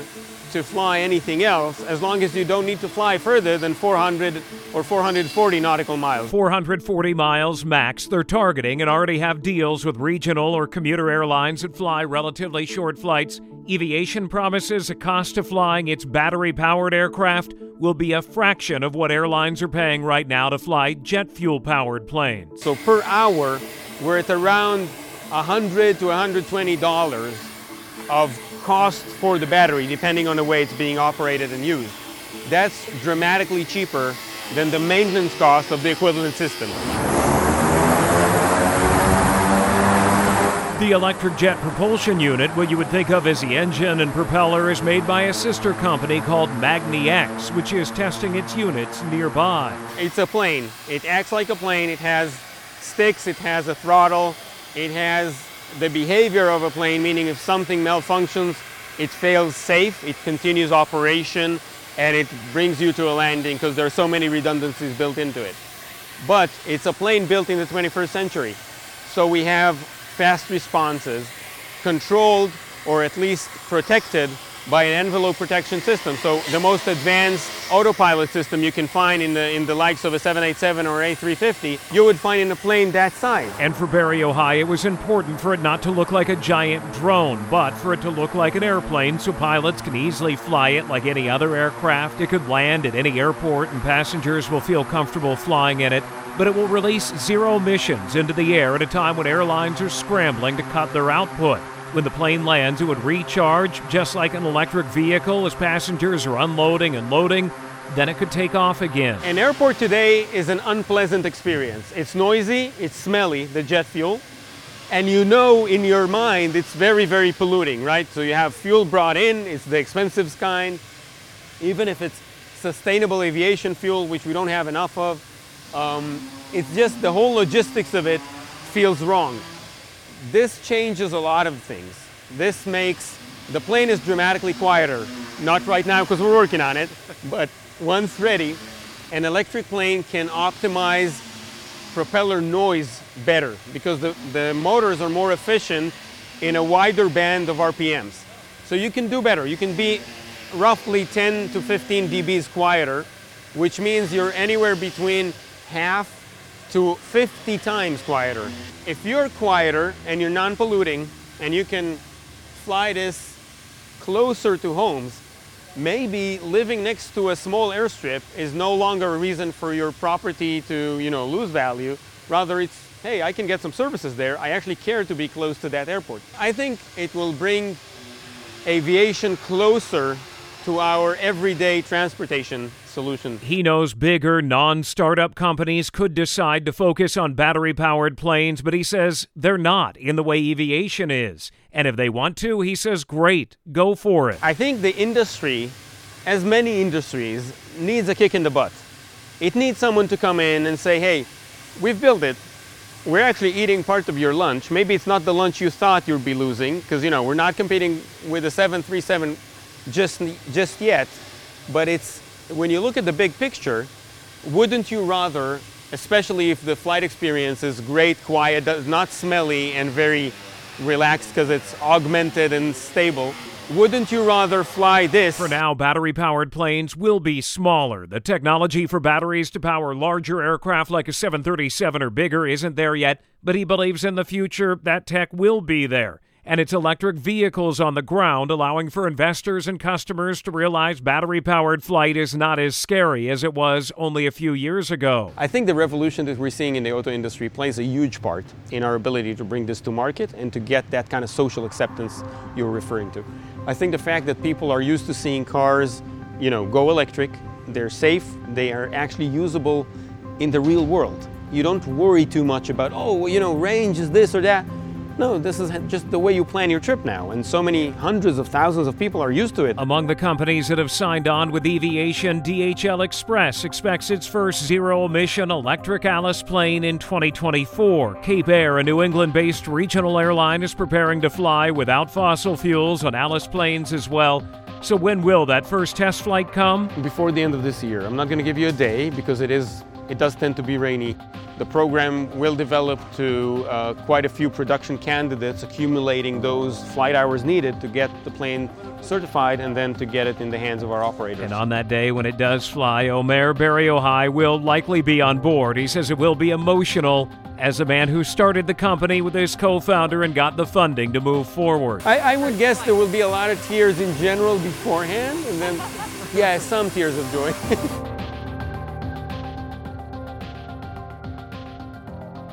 to fly anything else as long as you don't need to fly further than four hundred or four forty nautical miles. four hundred forty miles max they're targeting, and already have deals with regional or commuter airlines that fly relatively short flights. Eviation promises the cost of flying its battery-powered aircraft will be a fraction of what airlines are paying right now to fly jet fuel-powered planes. So per hour, we're at around one hundred to one hundred twenty dollars of cost for the battery, depending on the way it's being operated and used. That's dramatically cheaper than the maintenance cost of the equivalent system. The electric jet propulsion unit, what you would think of as the engine and propeller, is made by a sister company called Magni-X, which is testing its units nearby. It's a plane. It acts like a plane. It has sticks, it has a throttle, it has the behavior of a plane, meaning if something malfunctions, it fails safe, it continues operation, and it brings you to a landing because there are so many redundancies built into it. But it's a plane built in the twenty-first century. So we have fast responses, controlled or at least protected by an envelope protection system. So the most advanced autopilot system you can find in the in the likes of a seven eighty-seven or A three fifty, you would find in a plane that size. And for Bar-Yohay, it was important for it not to look like a giant drone, but for it to look like an airplane so pilots can easily fly it like any other aircraft. It could land at any airport and passengers will feel comfortable flying in it. But it will release zero emissions into the air at a time when airlines are scrambling to cut their output. When the plane lands, it would recharge, just like an electric vehicle, as passengers are unloading and loading. Then it could take off again. An airport today is an unpleasant experience. It's noisy, it's smelly, the jet fuel. And you know in your mind it's very, very polluting, right? So you have fuel brought in, it's the expensive kind. Even if it's sustainable aviation fuel, which we don't have enough of, Um, it's just the whole logistics of it feels wrong. This changes a lot of things. This makes the plane is dramatically quieter. Not right now because we're working on it, but once ready, an electric plane can optimize propeller noise better because the, the motors are more efficient in a wider band of R P Ms. So you can do better. You can be roughly ten to fifteen decibels quieter, which means you're anywhere between half to fifty times quieter. If you're quieter and you're non-polluting and you can fly this closer to homes, maybe living next to a small airstrip is no longer a reason for your property to, you know, lose value. Rather it's, hey, I can get some services there. I actually care to be close to that airport. I think it will bring aviation closer to our everyday transportation solution. He knows bigger, non-startup companies could decide to focus on battery-powered planes, but he says they're not in the way aviation is. And if they want to, he says, great, go for it. I think the industry, as many industries, needs a kick in the butt. It needs someone to come in and say, hey, we've built it. We're actually eating part of your lunch. Maybe it's not the lunch you thought you'd be losing, because, you know, we're not competing with a seven thirty-seven Just, just yet, but it's when you look at the big picture, wouldn't you rather, especially if the flight experience is great, quiet, not smelly, and very relaxed because it's augmented and stable, wouldn't you rather fly this? For now, battery-powered planes will be smaller. The technology for batteries to power larger aircraft like a seven thirty-seven or bigger isn't there yet, but he believes in the future that tech will be there. And it's electric vehicles on the ground, allowing for investors and customers to realize battery-powered flight is not as scary as it was only a few years ago. I think the revolution that we're seeing in the auto industry plays a huge part in our ability to bring this to market and to get that kind of social acceptance you're referring to. I think the fact that people are used to seeing cars, you know, go electric, they're safe, they are actually usable in the real world. You don't worry too much about, oh, you know, range is this or that. No, this is just the way you plan your trip now, and so many hundreds of thousands of people are used to it. Among the companies that have signed on with Eviation, D H L Express expects its first zero-emission electric Alice plane in twenty twenty-four. Cape Air, a New England-based regional airline, is preparing to fly without fossil fuels on Alice planes as well. So when will that first test flight come? Before the end of this year. I'm not going to give you a day because it is, it does tend to be rainy. The program will develop to uh, quite a few production candidates, accumulating those flight hours needed to get the plane certified and then to get it in the hands of our operators. And on that day when it does fly, Omer Bar-Yohay will likely be on board. He says it will be emotional as a man who started the company with his co-founder and got the funding to move forward. I, I would guess there will be a lot of tears in general beforehand, and then, yeah, some tears of joy.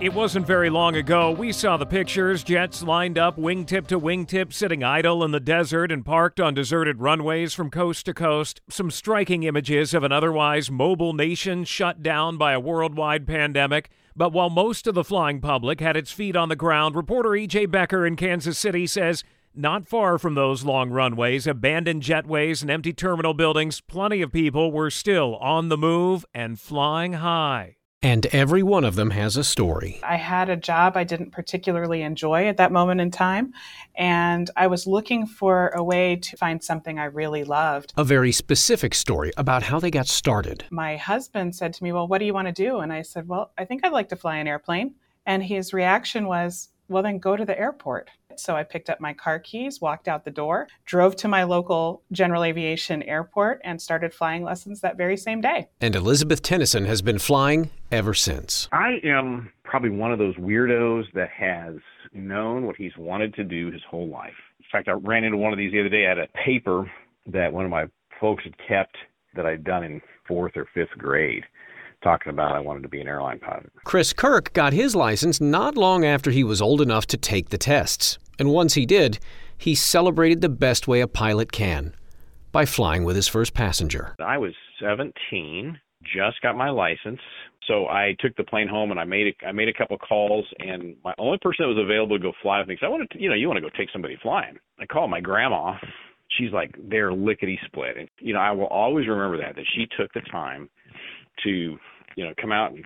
It wasn't very long ago we saw the pictures, jets lined up wingtip to wingtip, sitting idle in the desert and parked on deserted runways from coast to coast. Some striking images of an otherwise mobile nation shut down by a worldwide pandemic. But while most of the flying public had its feet on the ground, reporter E J Becker in Kansas City says not far from those long runways, abandoned jetways, and empty terminal buildings, plenty of people were still on the move and flying high. And every one of them has a story. I had a job I didn't particularly enjoy at that moment in time, and I was looking for a way to find something I really loved. A very specific story about how they got started. My husband said to me, well, what do you want to do? And I said, well, I think I'd like to fly an airplane. And his reaction was, well, then go to the airport. So I picked up my car keys, walked out the door, drove to my local general aviation airport, and started flying lessons that very same day. And Elizabeth Tennyson has been flying ever since. I am probably one of those weirdos that has known what he's wanted to do his whole life. In fact, I ran into one of these the other day. I had a paper that one of my folks had kept that I'd done in fourth or fifth grade, talking about I wanted to be an airline pilot. Chris Kirk got his license not long after he was old enough to take the tests. And once he did, he celebrated the best way a pilot can, by flying with his first passenger. I was seventeen, just got my license, so I took the plane home and I made a, I made a couple calls, and my only person that was available to go fly with me, because I wanted to, you know, you want to go take somebody flying. I called my grandma. She's like, they're lickety-split. And, you know, I will always remember that, that she took the time to, you know, come out and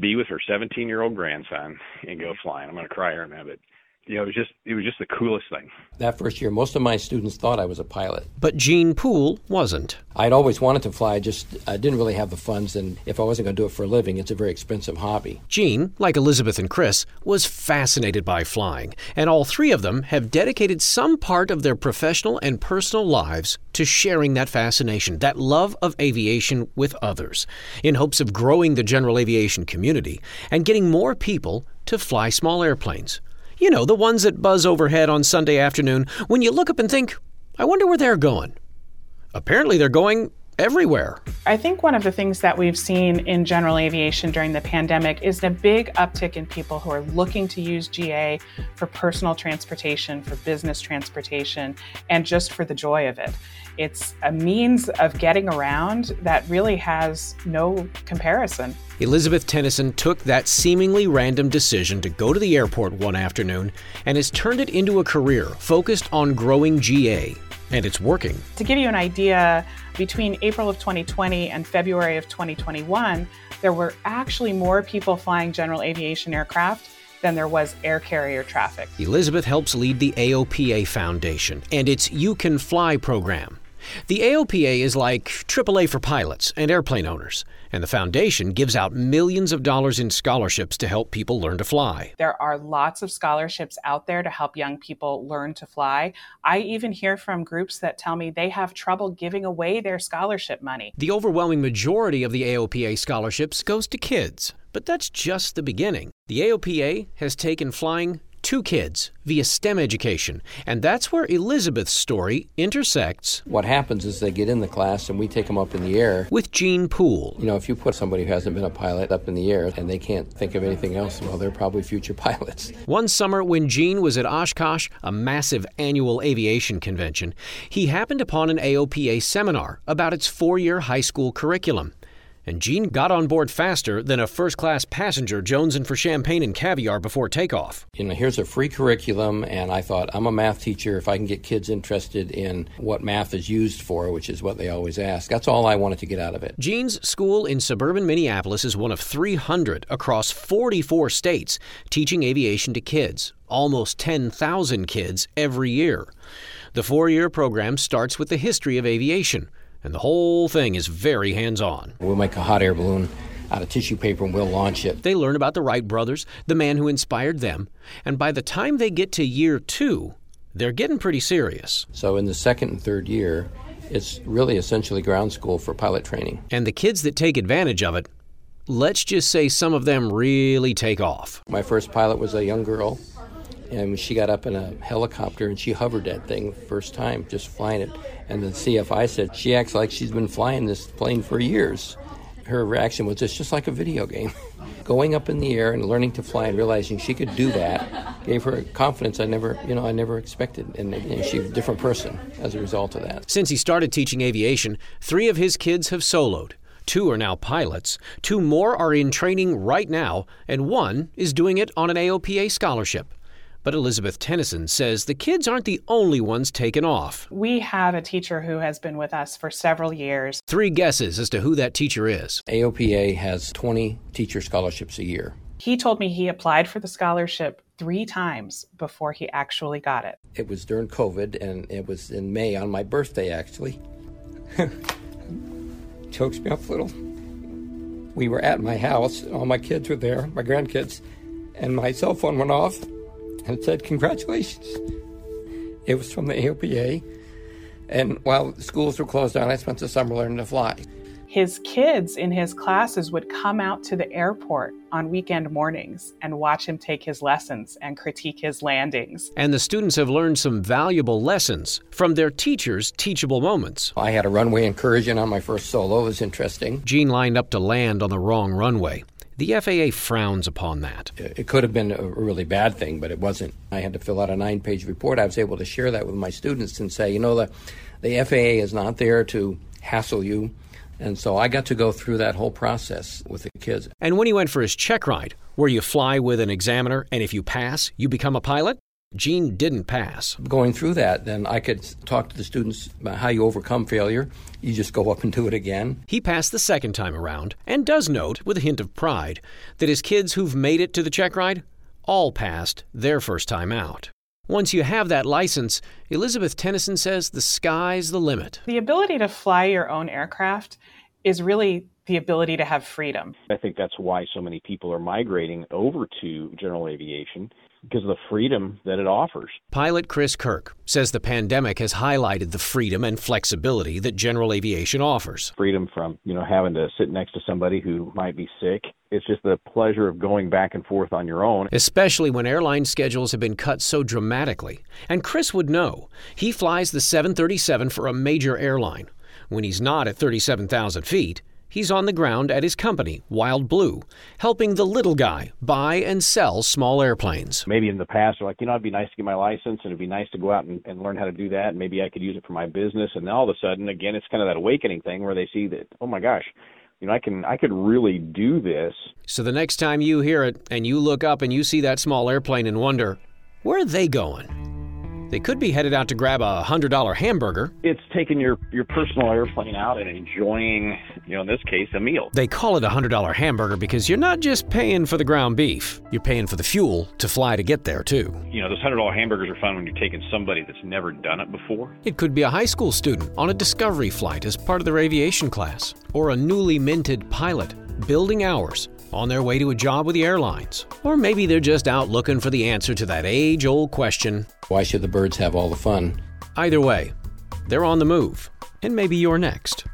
be with her seventeen-year-old grandson and go flying. I'm going to cry here in a minute. You know, it was just it was just the coolest thing. That first year, most of my students thought I was a pilot. But Gene Poole wasn't. I'd always wanted to fly, just I didn't really have the funds, and if I wasn't going to do it for a living, it's a very expensive hobby. Gene, like Elizabeth and Chris, was fascinated by flying, and all three of them have dedicated some part of their professional and personal lives to sharing that fascination, that love of aviation with others, in hopes of growing the general aviation community and getting more people to fly small airplanes. You know, the ones that buzz overhead on Sunday afternoon when you look up and think, I wonder where they're going. Apparently they're going everywhere. I think one of the things that we've seen in general aviation during the pandemic is a big uptick in people who are looking to use G A for personal transportation, for business transportation, and just for the joy of it. It's a means of getting around that really has no comparison. Elizabeth Tennyson took that seemingly random decision to go to the airport one afternoon and has turned it into a career focused on growing G A. And it's working. To give you an idea, between April of twenty twenty and February of twenty twenty-one, there were actually more people flying general aviation aircraft than there was air carrier traffic. Elizabeth helps lead the A O P A Foundation and its You Can Fly program. The A O P A is like triple A for pilots and airplane owners, and the foundation gives out millions of dollars in scholarships to help people learn to fly. There are lots of scholarships out there to help young people learn to fly. I even hear from groups that tell me they have trouble giving away their scholarship money. The overwhelming majority of the A O P A scholarships goes to kids, but that's just the beginning. The A O P A has taken flying two kids via STEM education, and that's where Elizabeth's story intersects. What happens is they get in the class and we take them up in the air. With Gene Poole. You know, if you put somebody who hasn't been a pilot up in the air and they can't think of anything else, well, they're probably future pilots. One summer when Gene was at Oshkosh, a massive annual aviation convention, he happened upon an A O P A seminar about its four-year high school curriculum. And Gene got on board faster than a first-class passenger jonesing for champagne and caviar before takeoff. You know, here's a free curriculum, and I thought, I'm a math teacher. If I can get kids interested in what math is used for, which is what they always ask, that's all I wanted to get out of it. Gene's school in suburban Minneapolis is one of three hundred across forty-four states teaching aviation to kids, almost ten thousand kids every year. The four-year program starts with the history of aviation, and the whole thing is very hands-on. We'll make a hot air balloon out of tissue paper and we'll launch it. They learn about the Wright brothers, the man who inspired them, and by the time they get to year two, they're getting pretty serious. So in the second and third year, it's really essentially ground school for pilot training. And the kids that take advantage of it, let's just say some of them really take off. My first pilot was a young girl, and she got up in a helicopter and she hovered that thing first time, just flying it. And the C F I said, she acts like she's been flying this plane for years. her reaction was, it's just like a video game. Going up in the air and learning to fly and realizing she could do that gave her confidence I never, you know, I never expected. And, and she's a different person as a result of that. Since he started teaching aviation, three of his kids have soloed. Two are now pilots, two more are in training right now, and one is doing it on an A O P A scholarship. But Elizabeth Tennyson says the kids aren't the only ones taken off. We have a teacher who has been with us for several years. Three guesses as to who that teacher is. A O P A has twenty teacher scholarships a year. He told me he applied for the scholarship three times before he actually got it. It was during COVID, and it was in May on my birthday, actually. Chokes me up a little. We were at my house, all my kids were there, my grandkids, and my cell phone went off and said, congratulations. It was from the A O P A, and while the schools were closed down, I spent the summer learning to fly. His kids in his classes would come out to the airport on weekend mornings and watch him take his lessons and critique his landings. And the students have learned some valuable lessons from their teachers' teachable moments. I had a runway incursion on my first solo. It was interesting. Gene lined up to land on the wrong runway. The F A A frowns upon that. It could have been a really bad thing, but it wasn't. I had to fill out a nine-page report. I was able to share that with my students and say, you know, the, the F A A is not there to hassle you. And so I got to go through that whole process with the kids. And when he went for his check ride, where you fly with an examiner, and if you pass, you become a pilot, Gene didn't pass. Going through that, then I could talk to the students about how you overcome failure. You just go up and do it again. He passed the second time around, and does note, with a hint of pride, that his kids who've made it to the check ride all passed their first time out. Once you have that license, Elizabeth Tennyson says the sky's the limit. The ability to fly your own aircraft is really the ability to have freedom. I think that's why so many people are migrating over to general aviation, because of the freedom that it offers. Pilot Chris Kirk says the pandemic has highlighted the freedom and flexibility that general aviation offers. Freedom from, you know, having to sit next to somebody who might be sick. It's just the pleasure of going back and forth on your own. Especially when airline schedules have been cut so dramatically. And Chris would know. He flies the seven thirty-seven for a major airline. When he's not at thirty-seven thousand feet, he's on the ground at his company, Wild Blue, helping the little guy buy and sell small airplanes. Maybe in the past, you're like, you know, it'd be nice to get my license, and it'd be nice to go out and, and learn how to do that, and maybe I could use it for my business. And then all of a sudden, again, it's kind of that awakening thing where they see that, oh my gosh, you know, I can, I could really do this. So the next time you hear it, and you look up and you see that small airplane and wonder, where are they going? They could be headed out to grab a one hundred dollar hamburger. It's taking your, your personal airplane out and enjoying, you know, in this case, a meal. They call it a one hundred dollar hamburger because you're not just paying for the ground beef. You're paying for the fuel to fly to get there, too. You know, those one hundred dollar hamburgers are fun when you're taking somebody that's never done it before. It could be a high school student on a discovery flight as part of their aviation class, or a newly minted pilot building hours on their way to a job with the airlines. Or maybe they're just out looking for the answer to that age-old question, why should the birds have all the fun? Either way, they're on the move, and maybe you're next.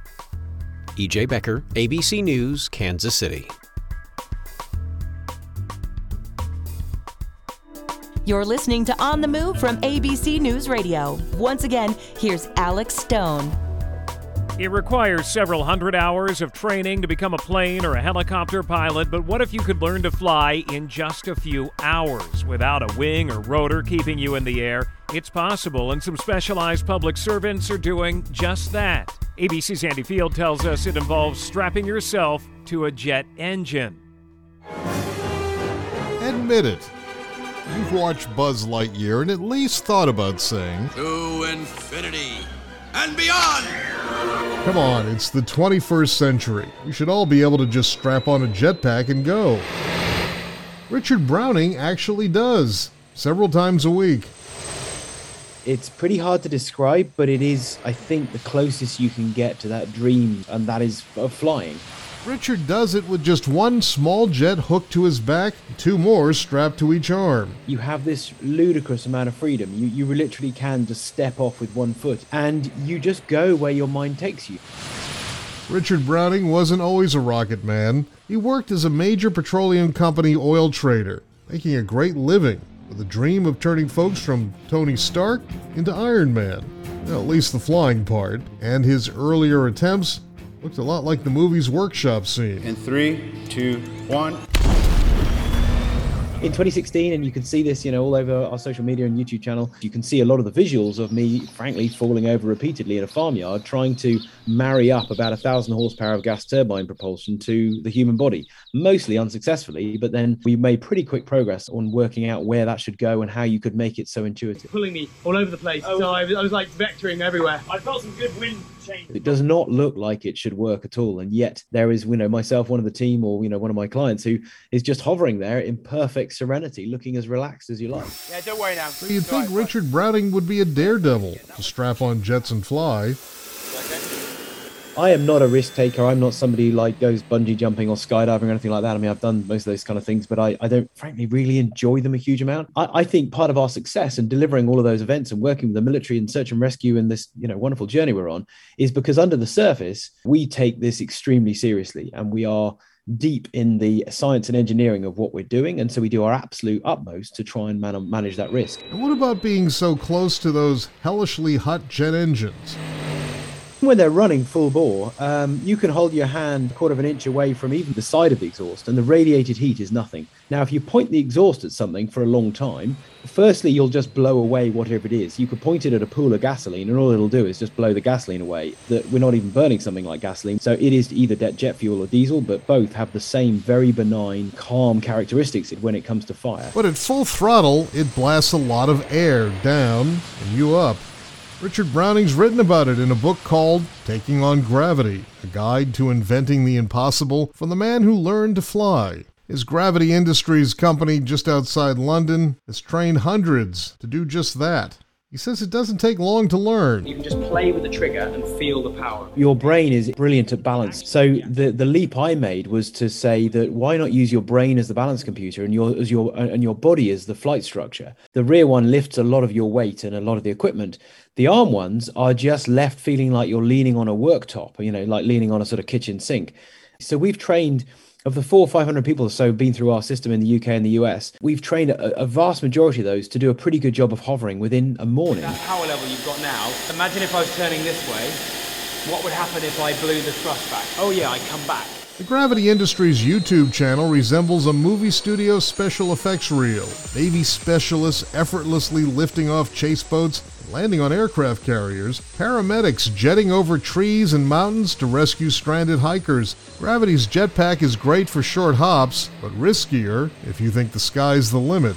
E J Becker, A B C News, Kansas City. You're listening to On the Move from A B C News Radio. Once again, here's Alex Stone. It requires several hundred hours of training to become a plane or a helicopter pilot, but what if you could learn to fly in just a few hours without a wing or rotor keeping you in the air? It's possible, and some specialized public servants are doing just that. A B C's Andy Field tells us it involves strapping yourself to a jet engine. Admit it. You've watched Buzz Lightyear and at least thought about saying, to infinity and beyond! Come on, it's the twenty-first century. We should all be able to just strap on a jetpack and go. Richard Browning actually does, several times a week. It's pretty hard to describe, but it is, I think, the closest you can get to that dream, and that is of flying. Richard does it with just one small jet hooked to his back, two more strapped to each arm. You have this ludicrous amount of freedom. You you literally can just step off with one foot, and you just go where your mind takes you. Richard Browning wasn't always a rocket man. He worked as a major petroleum company oil trader, making a great living with a dream of turning folks from Tony Stark into Iron Man, well, at least the flying part, and his earlier attempts Looks a lot like the movie's workshop scene. In three, two, one. In twenty sixteen, and you can see this, you know, all over our social media and YouTube channel, you can see a lot of the visuals of me, frankly, falling over repeatedly in a farmyard, trying to marry up about a thousand horsepower of gas turbine propulsion to the human body, mostly unsuccessfully. But then we made pretty quick progress on working out where that should go and how you could make it so intuitive. Pulling me all over the place, oh. so I was, I was like vectoring everywhere. I felt some good wind. It does not look like it should work at all. And yet there is, you know, myself, one of the team, or, you know, one of my clients who is just hovering there in perfect serenity, looking as relaxed as you like. Yeah, don't worry now. So you'd think Richard Browning would be a daredevil to strap on jets and fly. I am not a risk taker. I'm not somebody who like goes bungee jumping or skydiving or anything like that. I mean, I've done most of those kind of things, but I, I don't frankly really enjoy them a huge amount. I, I think part of our success in delivering all of those events and working with the military and search and rescue and this, you know, wonderful journey we're on is because under the surface, we take this extremely seriously and we are deep in the science and engineering of what we're doing. And so we do our absolute utmost to try and man- manage that risk. And what about being so close to those hellishly hot jet engines? When they're running full bore, um, you can hold your hand a quarter of an inch away from even the side of the exhaust, and the radiated heat is nothing. Now, if you point the exhaust at something for a long time, firstly, you'll just blow away whatever it is. You could point it at a pool of gasoline, and all it'll do is just blow the gasoline away. That we're not even burning something like gasoline. So it is either jet fuel or diesel, but both have the same very benign, calm characteristics when it comes to fire. But at full throttle, it blasts a lot of air down and you up. Richard Browning's written about it in a book called Taking on Gravity, a guide to inventing the impossible from the man who learned to fly. His Gravity Industries company just outside London has trained hundreds to do just that. He says it doesn't take long to learn. You can just play with the trigger and feel the power. Your brain is brilliant at balance. So the, the leap I made was to say that why not use your brain as the balance computer and your as your and your body as the flight structure. The rear one lifts a lot of your weight and a lot of the equipment. The arm ones are just left feeling like you're leaning on a worktop, you know, like leaning on a sort of kitchen sink. So we've trained... Of the four or five hundred people or so been through our system in the U K and the U S, we've trained a, a vast majority of those to do a pretty good job of hovering within a morning. That power level you've got now, imagine if I was turning this way, what would happen if I blew the thrust back? Oh yeah, I come back. The Gravity Industries YouTube channel resembles a movie studio special effects reel. Navy specialists effortlessly lifting off chase boats, landing on aircraft carriers, paramedics jetting over trees and mountains to rescue stranded hikers. Gravity's jetpack is great for short hops, but riskier if you think the sky's the limit.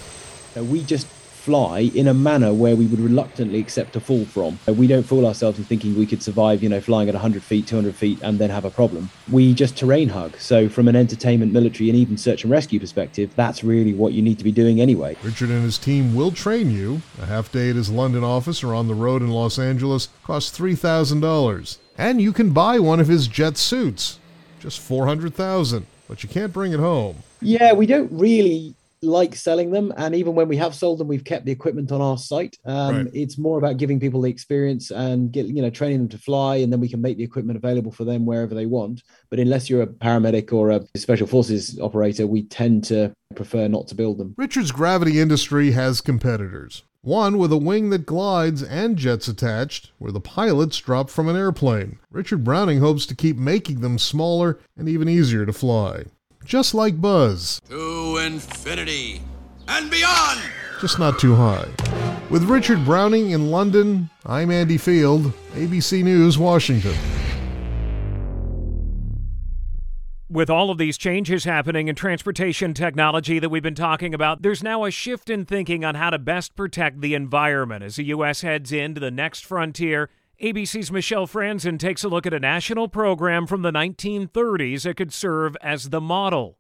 We just fly in a manner where we would reluctantly accept a fall from. We don't fool ourselves in thinking we could survive, you know, flying at one hundred feet, two hundred feet, and then have a problem. We just terrain hug. So from an entertainment, military, and even search and rescue perspective, that's really what you need to be doing anyway. Richard and his team will train you. A half day at his London office or on the road in Los Angeles costs three thousand dollars. And you can buy one of his jet suits. Just four hundred thousand dollars, but you can't bring it home. Yeah, we don't really... like selling them, and even when we have sold them, we've kept the equipment on our site. Um right. It's more about giving people the experience and get you know training them to fly, and then we can make the equipment available for them wherever they want. But unless you're a paramedic or a special forces operator, we tend to prefer not to build them. Richard's Gravity industry has competitors, one with a wing that glides and jets attached, where the pilots drop from an airplane. Richard Browning hopes to keep making them smaller and even easier to fly. Just like Buzz. To infinity and beyond! Just not too high. With Richard Browning in London, I'm Andy Field, A B C News, Washington. With all of these changes happening in transportation technology that we've been talking about, there's now a shift in thinking on how to best protect the environment as the U S heads into the next frontier. A B C's Michelle Franzen takes a look at a national program from the nineteen thirties that could serve as the model.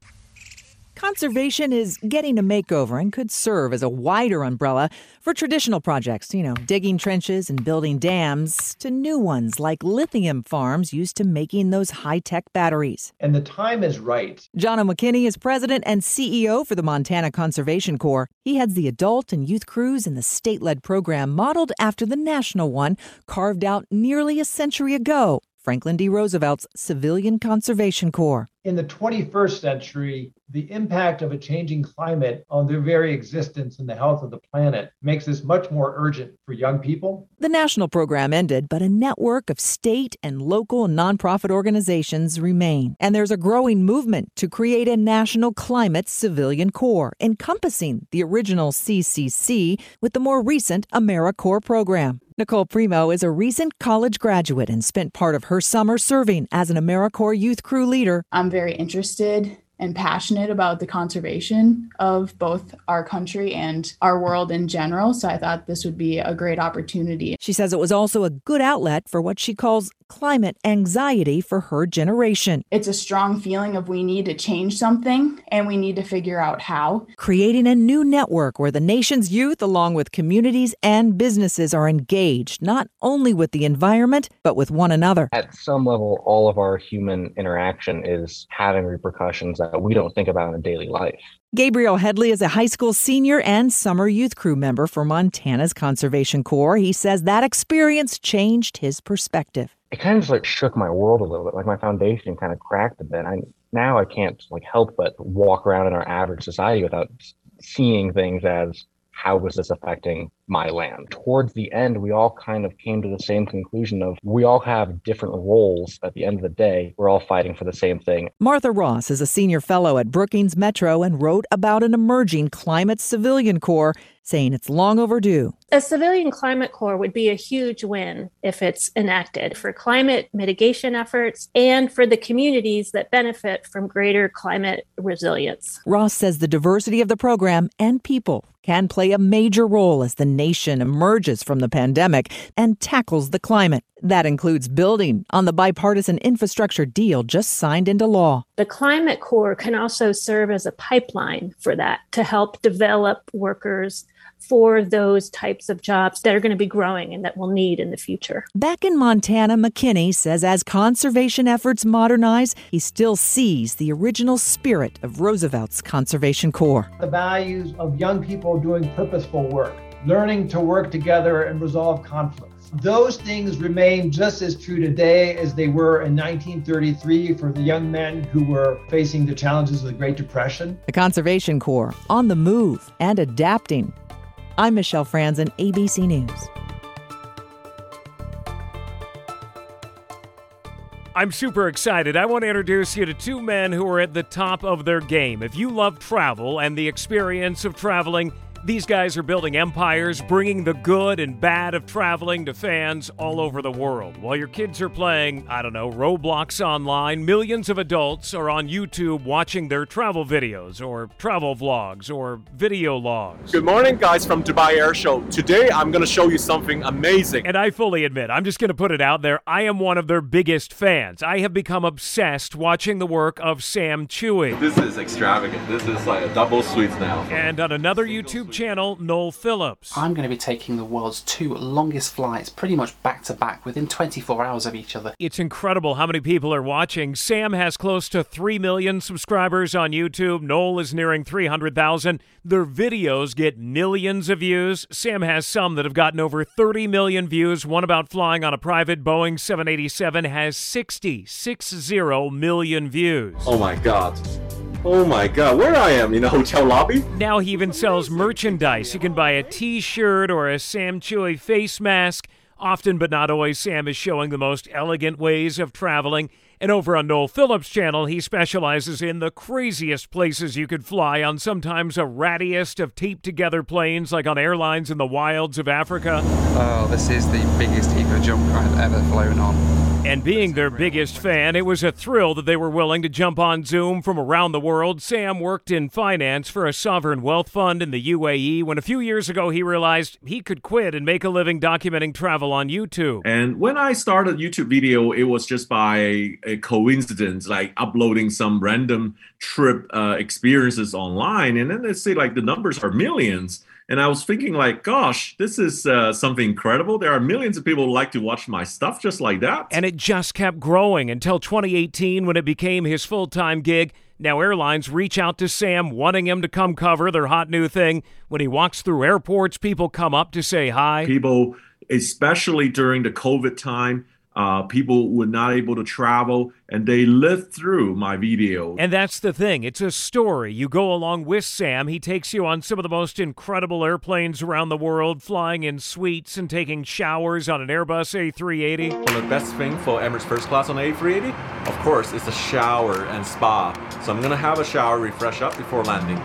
Conservation is getting a makeover and could serve as a wider umbrella for traditional projects, you know, digging trenches and building dams, to new ones like lithium farms used to making those high-tech batteries. And the time is right. John O. McKinney is president and C E O for the Montana Conservation Corps. He heads the adult and youth crews in the state-led program modeled after the national one, carved out nearly a century ago, Franklin D. Roosevelt's Civilian Conservation Corps. in the twenty-first century, the impact of a changing climate on their very existence and the health of the planet makes this much more urgent for young people. The national program ended, but a network of state and local nonprofit organizations remain. And there's a growing movement to create a national climate civilian corps, encompassing the original C C C with the more recent AmeriCorps program. Nicole Primo is a recent college graduate and spent part of her summer serving as an AmeriCorps youth crew leader. I'm very interested and passionate about the conservation of both our country and our world in general, so I thought this would be a great opportunity. She says it was also a good outlet for what she calls climate anxiety for her generation. It's a strong feeling of we need to change something and we need to figure out how. Creating a new network where the nation's youth, along with communities and businesses, are engaged not only with the environment, but with one another. At some level, all of our human interaction is having repercussions that we don't think about in daily life. Gabriel Headley is a high school senior and summer youth crew member for Montana's Conservation Corps. He says that experience changed his perspective. It kind of just like shook my world a little bit, like my foundation kind of cracked a bit. I, now I can't like help but walk around in our average society without seeing things as, how was this affecting my land? Towards the end, we all kind of came to the same conclusion of we all have different roles. At the end of the day, we're all fighting for the same thing. Martha Ross is a senior fellow at Brookings Metro and wrote about an emerging climate civilian corps, saying it's long overdue. A civilian climate corps would be a huge win if it's enacted for climate mitigation efforts and for the communities that benefit from greater climate resilience. Ross says the diversity of the program and people can play a major role as the nation emerges from the pandemic and tackles the climate. That includes building on the bipartisan infrastructure deal just signed into law. The Climate Corps can also serve as a pipeline for that to help develop workers for those types of jobs that are going to be growing and that we'll need in the future. Back in Montana, McKinney says as conservation efforts modernize, he still sees the original spirit of Roosevelt's Conservation Corps. The values of young people doing purposeful work, learning to work together and resolve conflicts. Those things remain just as true today as they were in nineteen thirty-three for the young men who were facing the challenges of the Great Depression. The Conservation Corps, on the move and adapting. I'm Michelle Franzen, A B C News. I'm super excited. I want to introduce you to two men who are at the top of their game. If you love travel and the experience of traveling, these guys are building empires, bringing the good and bad of traveling to fans all over the world. While your kids are playing, I don't know, Roblox online, millions of adults are on YouTube watching their travel videos or travel vlogs or video logs. Good morning, guys, from Dubai Air Show. Today, I'm going to show you something amazing. And I fully admit, I'm just going to put it out there, I am one of their biggest fans. I have become obsessed watching the work of Sam Chewy. This is extravagant. This is like a double sweets now. And on another YouTube channel, Noel Phillips. I'm going to be taking the world's two longest flights pretty much back to back within twenty-four hours of each other. It's incredible how many people are watching. Sam has close to three million subscribers on YouTube. Noel is nearing three hundred thousand. Their videos get millions of views. Sam has some that have gotten over thirty million views. One about flying on a private Boeing seven eighty-seven has sixty, sixty million views. Oh my God. Oh my God, where I am, you know, hotel lobby? Now he even sells merchandise. You can buy a t-shirt or a Sam Chewy face mask. Often but not always, Sam is showing the most elegant ways of traveling. And over on Noel Phillips' channel, he specializes in the craziest places you could fly on sometimes the rattiest of taped-together planes, like on airlines in the wilds of Africa. Oh, this is the biggest heap of junk I've ever flown on. And being their biggest fan, it was a thrill that they were willing to jump on Zoom from around the world. Sam worked in finance for a sovereign wealth fund in the U A E when a few years ago he realized he could quit and make a living documenting travel on YouTube. And when I started YouTube video, it was just by a coincidence, like uploading some random trip uh, experiences online. And then they say like the numbers are millions. And I was thinking like, gosh, this is uh, something incredible. There are millions of people who like to watch my stuff just like that. And it just kept growing until twenty eighteen when it became his full-time gig. Now airlines reach out to Sam wanting him to come cover their hot new thing. When he walks through airports, people come up to say hi. People, especially during the COVID time, Uh, people were not able to travel, and they lived through my video. And that's the thing. It's a story. You go along with Sam. He takes you on some of the most incredible airplanes around the world, flying in suites and taking showers on an Airbus A three eighty. Well, the best thing for Emirates First Class on the A three eighty, of course, is a shower and spa. So I'm going to have a shower, refresh up before landing.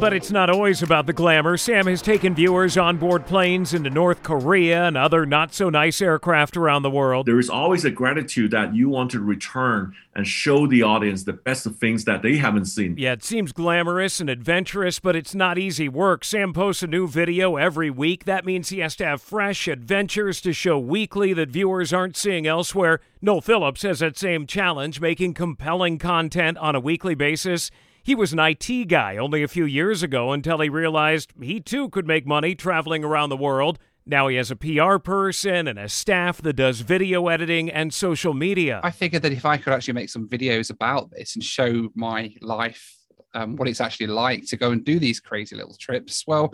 But it's not always about the glamour. Sam has taken viewers on board planes into North Korea and other not-so-nice aircraft around the world. There is always a gratitude that you want to return and show the audience the best of things that they haven't seen. Yeah, it seems glamorous and adventurous, but it's not easy work. Sam posts a new video every week. That means he has to have fresh adventures to show weekly that viewers aren't seeing elsewhere. Noel Phillips has that same challenge, making compelling content on a weekly basis. He was an I T guy only a few years ago until he realized he too could make money traveling around the world. Now he has a P R person and a staff that does video editing and social media. I figured that if I could actually make some videos about this and show my life, um, what it's actually like to go and do these crazy little trips, well,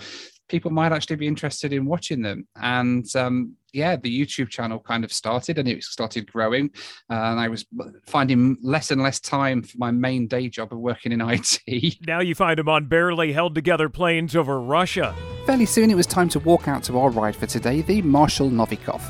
people might actually be interested in watching them. And um, yeah, the YouTube channel kind of started, and it started growing. Uh, and I was finding less and less time for my main day job of working in I T. Now you find him on barely held together planes over Russia. Fairly soon it was time to walk out to our ride for today, the Marshal Novikov.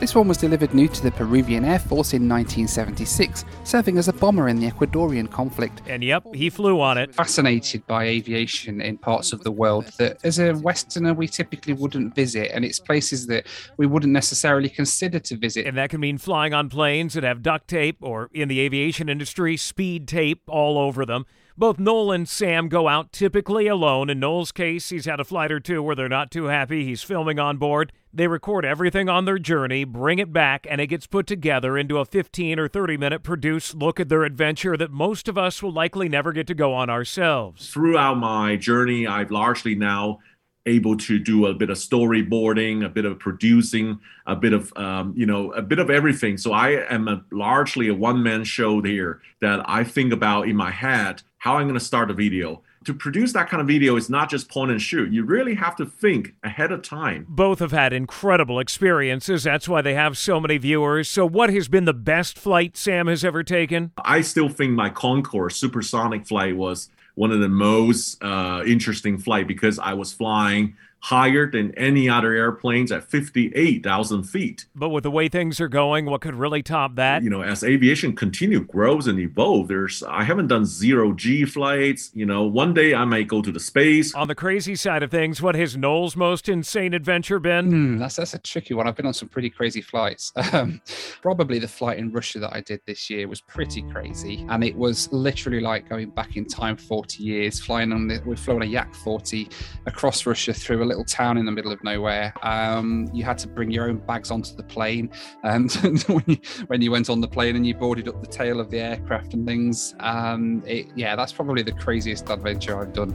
This one was delivered new to the Peruvian Air Force in nineteen seventy-six, serving as a bomber in the Ecuadorian conflict. And yep, he flew on it. Fascinated by aviation in parts of the world that as a Westerner we typically wouldn't visit, and it's places that we wouldn't necessarily consider to visit. And that can mean flying on planes that have duct tape, or in the aviation industry, speed tape all over them. Both Noel and Sam go out typically alone. In Noel's case, he's had a flight or two where they're not too happy. He's filming on board. They record everything on their journey, bring it back, and it gets put together into a fifteen or thirty minute produced look at their adventure that most of us will likely never get to go on ourselves. Throughout my journey, I've largely now able to do a bit of storyboarding, a bit of producing, a bit of, um, you know, a bit of everything. So I am a, largely a one-man show here that I think about in my head how I'm going to start a video. To produce that kind of video is not just point and shoot. You really have to think ahead of time. Both have had incredible experiences. That's why they have so many viewers. So what has been the best flight Sam has ever taken? I still think my Concorde supersonic flight was one of the most uh, interesting flight, because I was flying higher than any other airplanes at fifty-eight thousand feet. But with the way things are going, what could really top that? You know, as aviation continues, grows and evolves, there's, I haven't done zero-G flights. You know, one day I might go to the space. On the crazy side of things, what has Noel's most insane adventure been? Mm, that's, that's a tricky one. I've been on some pretty crazy flights. Um, probably the flight in Russia that I did this year was pretty crazy. And it was literally like going back in time forty years, flying on the, we flew on a Yak forty across Russia through a little town in the middle of nowhere. Um, you had to bring your own bags onto the plane, and when, you, when you went on the plane and you boarded up the tail of the aircraft and things, um, it, yeah, that's probably the craziest adventure I've done.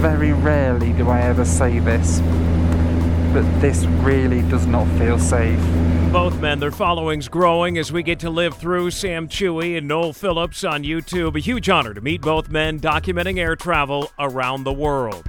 Very rarely do I ever say this, but this really does not feel safe. Both men, their followings growing as we get to live through Sam Chewy and Noel Phillips on YouTube. A huge honor to meet both men documenting air travel around the world.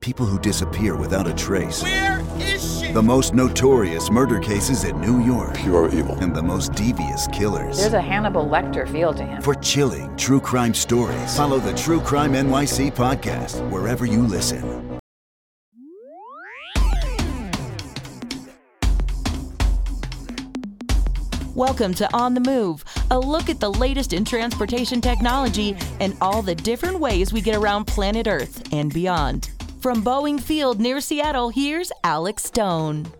People who disappear without a trace. Where is she? The most notorious murder cases in New York. Pure evil. And the most devious killers. There's a Hannibal Lecter feel to him. For chilling true crime stories, follow the True Crime N Y C podcast wherever you listen. Welcome to On the Move, a look at the latest in transportation technology and all the different ways we get around planet Earth and beyond. From Boeing Field near Seattle, here's Alex Stone.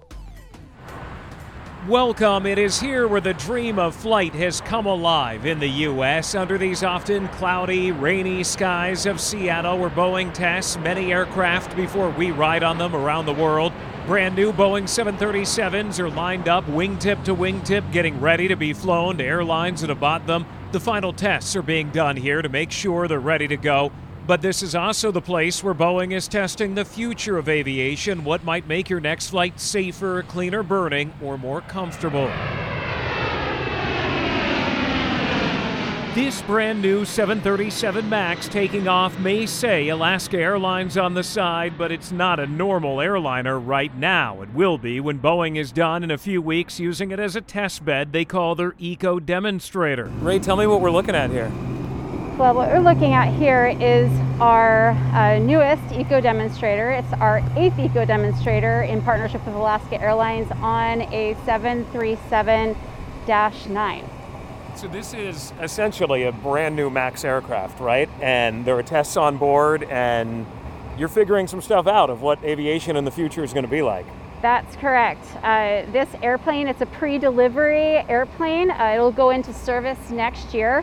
Welcome. It is here where the dream of flight has come alive in the U S under these often cloudy, rainy skies of Seattle, where Boeing tests many aircraft before we ride on them around the world. Brand new Boeing seven thirty-sevens are lined up wingtip to wingtip, getting ready to be flown to airlines that have bought them. The final tests are being done here to make sure they're ready to go. But this is also the place where Boeing is testing the future of aviation, what might make your next flight safer, cleaner burning, or more comfortable. This brand new seven thirty-seven MAX taking off may say Alaska Airlines on the side, but it's not a normal airliner right now. It will be when Boeing is done in a few weeks using it as a test bed they call their eco demonstrator. Ray, tell me what we're looking at here. Well, what we're looking at here is our uh, newest eco-demonstrator. It's our eighth eco-demonstrator in partnership with Alaska Airlines on a seven thirty-seven dash nine. So this is essentially a brand new MAX aircraft, right? And there are tests on board, and you're figuring some stuff out of what aviation in the future is going to be like. That's correct. Uh, this airplane, it's a pre-delivery airplane. Uh, it'll go into service next year.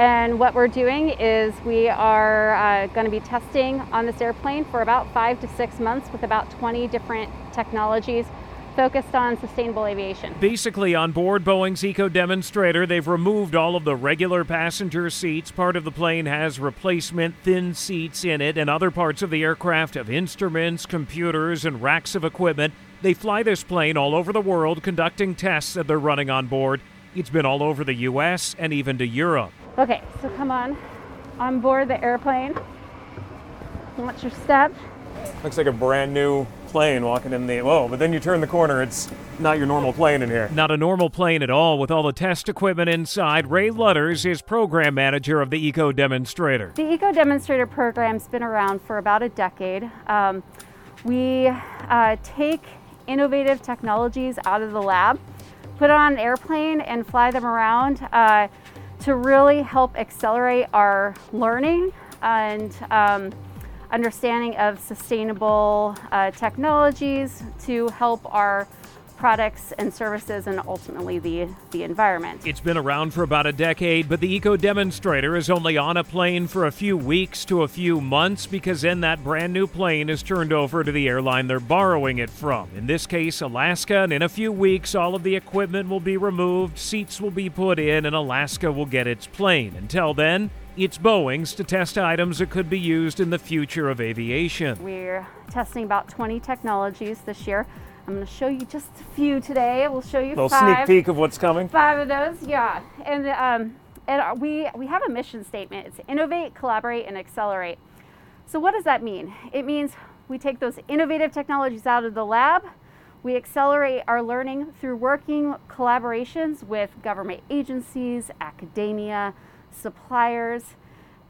And what we're doing is we are uh, going to be testing on this airplane for about five to six months with about twenty different technologies focused on sustainable aviation. Basically, on board Boeing's eco-demonstrator, they've removed all of the regular passenger seats. Part of the plane has replacement thin seats in it, and other parts of the aircraft have instruments, computers, and racks of equipment. They fly this plane all over the world, conducting tests that they're running on board. It's been all over the U S and even to Europe. Okay, so come on, on board the airplane. Watch your step. Looks like a brand new plane walking in the, whoa, but then you turn the corner, it's not your normal plane in here. Not a normal plane at all with all the test equipment inside. Ray Lutters is program manager of the Eco Demonstrator. The Eco Demonstrator program's been around for about a decade. Um, we uh, take innovative technologies out of the lab, put it on an airplane and fly them around. Uh, to really help accelerate our learning and um, understanding of sustainable uh, technologies to help our products and services and ultimately the, the environment. It's been around for about a decade, but the Eco Demonstrator is only on a plane for a few weeks to a few months because then that brand new plane is turned over to the airline they're borrowing it from. In this case, Alaska, and in a few weeks, all of the equipment will be removed, seats will be put in, and Alaska will get its plane. Until then, it's Boeing's to test items that could be used in the future of aviation. We're testing about twenty technologies this year. I'm going to show you just a few today. We'll show you five. A little sneak peek of what's coming. Five of those, yeah. And um, and we we have a mission statement. It's innovate, collaborate, and accelerate. So what does that mean? It means we take those innovative technologies out of the lab. We accelerate our learning through working collaborations with government agencies, academia, suppliers.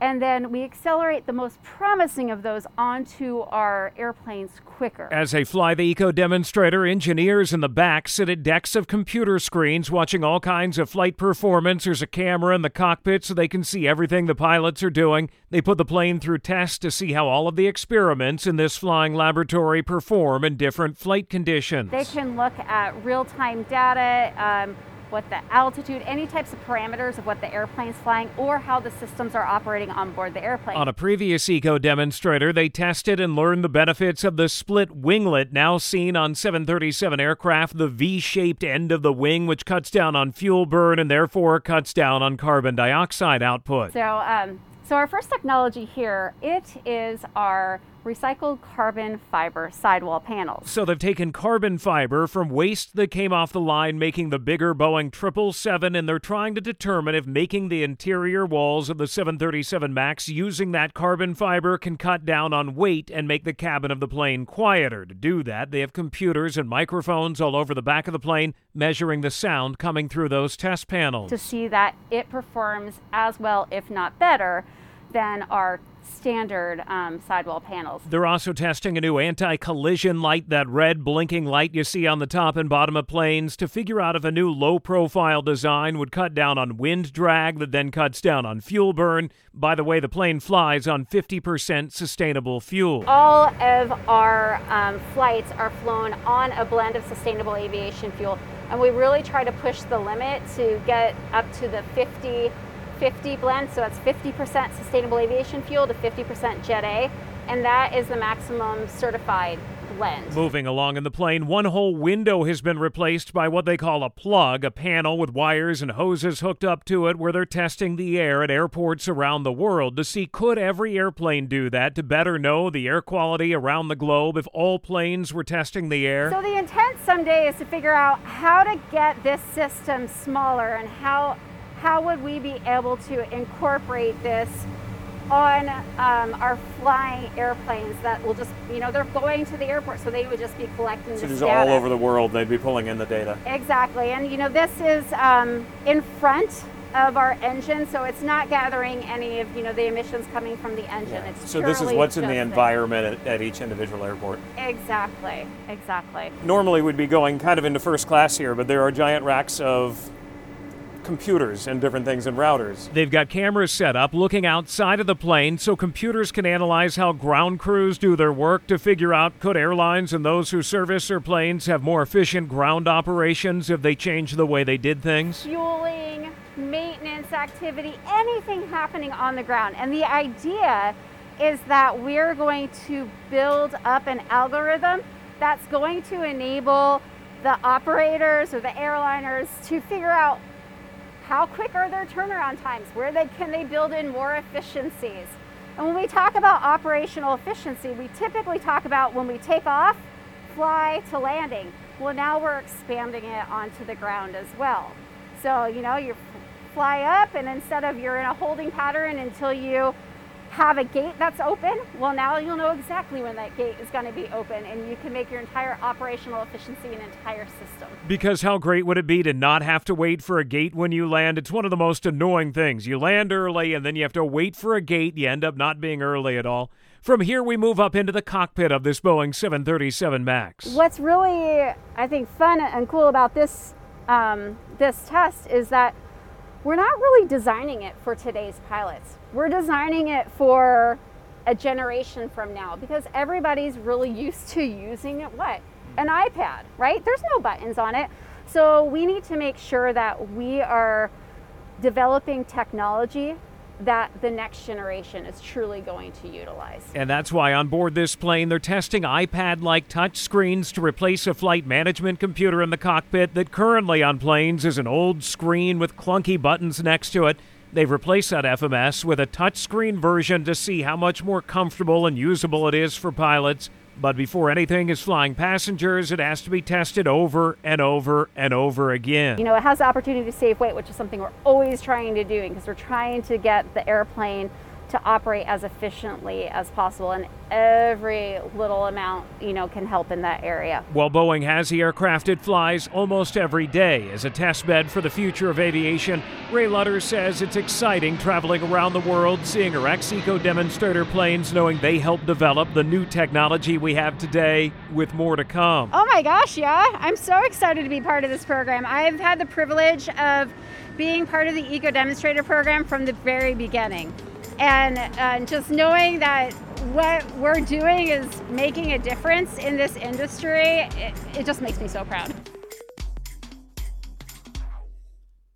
And then we accelerate the most promising of those onto our airplanes quicker. As they fly the Eco Demonstrator, engineers in the back sit at decks of computer screens watching all kinds of flight performance. There's a camera in the cockpit so they can see everything the pilots are doing. They put the plane through tests to see how all of the experiments in this flying laboratory perform in different flight conditions. They can look at real-time data, um, what the altitude, any types of parameters of what the airplane's flying or how the systems are operating on board the airplane. On a previous Eco Demonstrator, they tested and learned the benefits of the split winglet now seen on seven thirty-seven aircraft, the V-shaped end of the wing, which cuts down on fuel burn and therefore cuts down on carbon dioxide output. So, um, so our first technology here, it is our recycled carbon fiber sidewall panels. So they've taken carbon fiber from waste that came off the line, making the bigger Boeing triple seven, and they're trying to determine if making the interior walls of the seven thirty-seven MAX using that carbon fiber can cut down on weight and make the cabin of the plane quieter. To do that, they have computers and microphones all over the back of the plane measuring the sound coming through those test panels. To see that it performs as well, if not better, than our standard um, sidewall panels. They're also testing a new anti-collision light, that red blinking light you see on the top and bottom of planes, to figure out if a new low-profile design would cut down on wind drag that then cuts down on fuel burn. By the way, the plane flies on fifty percent sustainable fuel. All of our um, flights are flown on a blend of sustainable aviation fuel, and we really try to push the limit to get up to the fifty fifty blend, so it's fifty percent sustainable aviation fuel to fifty percent Jet A, and that is the maximum certified blend. Moving along in the plane, one whole window has been replaced by what they call a plug, a panel with wires and hoses hooked up to it, where they're testing the air at airports around the world to see, could every airplane do that, to better know the air quality around the globe if all planes were testing the air? So the intent someday is to figure out how to get this system smaller, and how How would we be able to incorporate this on um, our flying airplanes that will just, you know, they're going to the airport, so they would just be collecting this data. So just all over the world, they'd be pulling in the data. Exactly. And, you know, this is um, in front of our engine, so it's not gathering any of, you know, the emissions coming from the engine. Yeah. It's so this is what's in the environment at, at each individual airport. Exactly. Exactly. Normally we'd be going kind of into first class here, but there are giant racks of computers and different things and routers. They've got cameras set up looking outside of the plane so computers can analyze how ground crews do their work to figure out, could airlines and those who service their planes have more efficient ground operations if they change the way they did things? Fueling, maintenance activity, anything happening on the ground. And the idea is that we're going to build up an algorithm that's going to enable the operators or the airliners to figure out how quick are their turnaround times? Where they, can they build in more efficiencies? And when we talk about operational efficiency, we typically talk about when we take off, fly to landing. Well, now we're expanding it onto the ground as well. So, you know, you fly up, and instead of you're in a holding pattern until you have a gate that's open, well, now you'll know exactly when that gate is going to be open, and you can make your entire operational efficiency an entire system. Because how great would it be to not have to wait for a gate when you land? It's one of the most annoying things. You land early, and then you have to wait for a gate. You end up not being early at all. From here, we move up into the cockpit of this Boeing seven thirty-seven MAX. What's really, I think, fun and cool about this um, this test is that we're not really designing it for today's pilots. We're designing it for a generation from now, because everybody's really used to using what? An iPad, right? There's no buttons on it. So we need to make sure that we are developing technology that the next generation is truly going to utilize. And that's why on board this plane, they're testing iPad-like touch screens to replace a flight management computer in the cockpit that currently on planes is an old screen with clunky buttons next to it. They've replaced that F M S with a touchscreen version to see how much more comfortable and usable it is for pilots. But before anything is flying passengers, it has to be tested over and over and over again. You know, it has the opportunity to save weight, which is something we're always trying to do, because we're trying to get the airplane to operate as efficiently as possible, and every little amount, you know, can help in that area. Well, Boeing has the aircraft it flies almost every day as a test bed for the future of aviation. Ray Lutter says it's exciting traveling around the world, seeing her ex-eco demonstrator planes, knowing they helped develop the new technology we have today, with more to come. Oh my gosh, yeah. I'm so excited to be part of this program. I've had the privilege of being part of the eco demonstrator program from the very beginning. And uh, just knowing that what we're doing is making a difference in this industry, it, it just makes me so proud.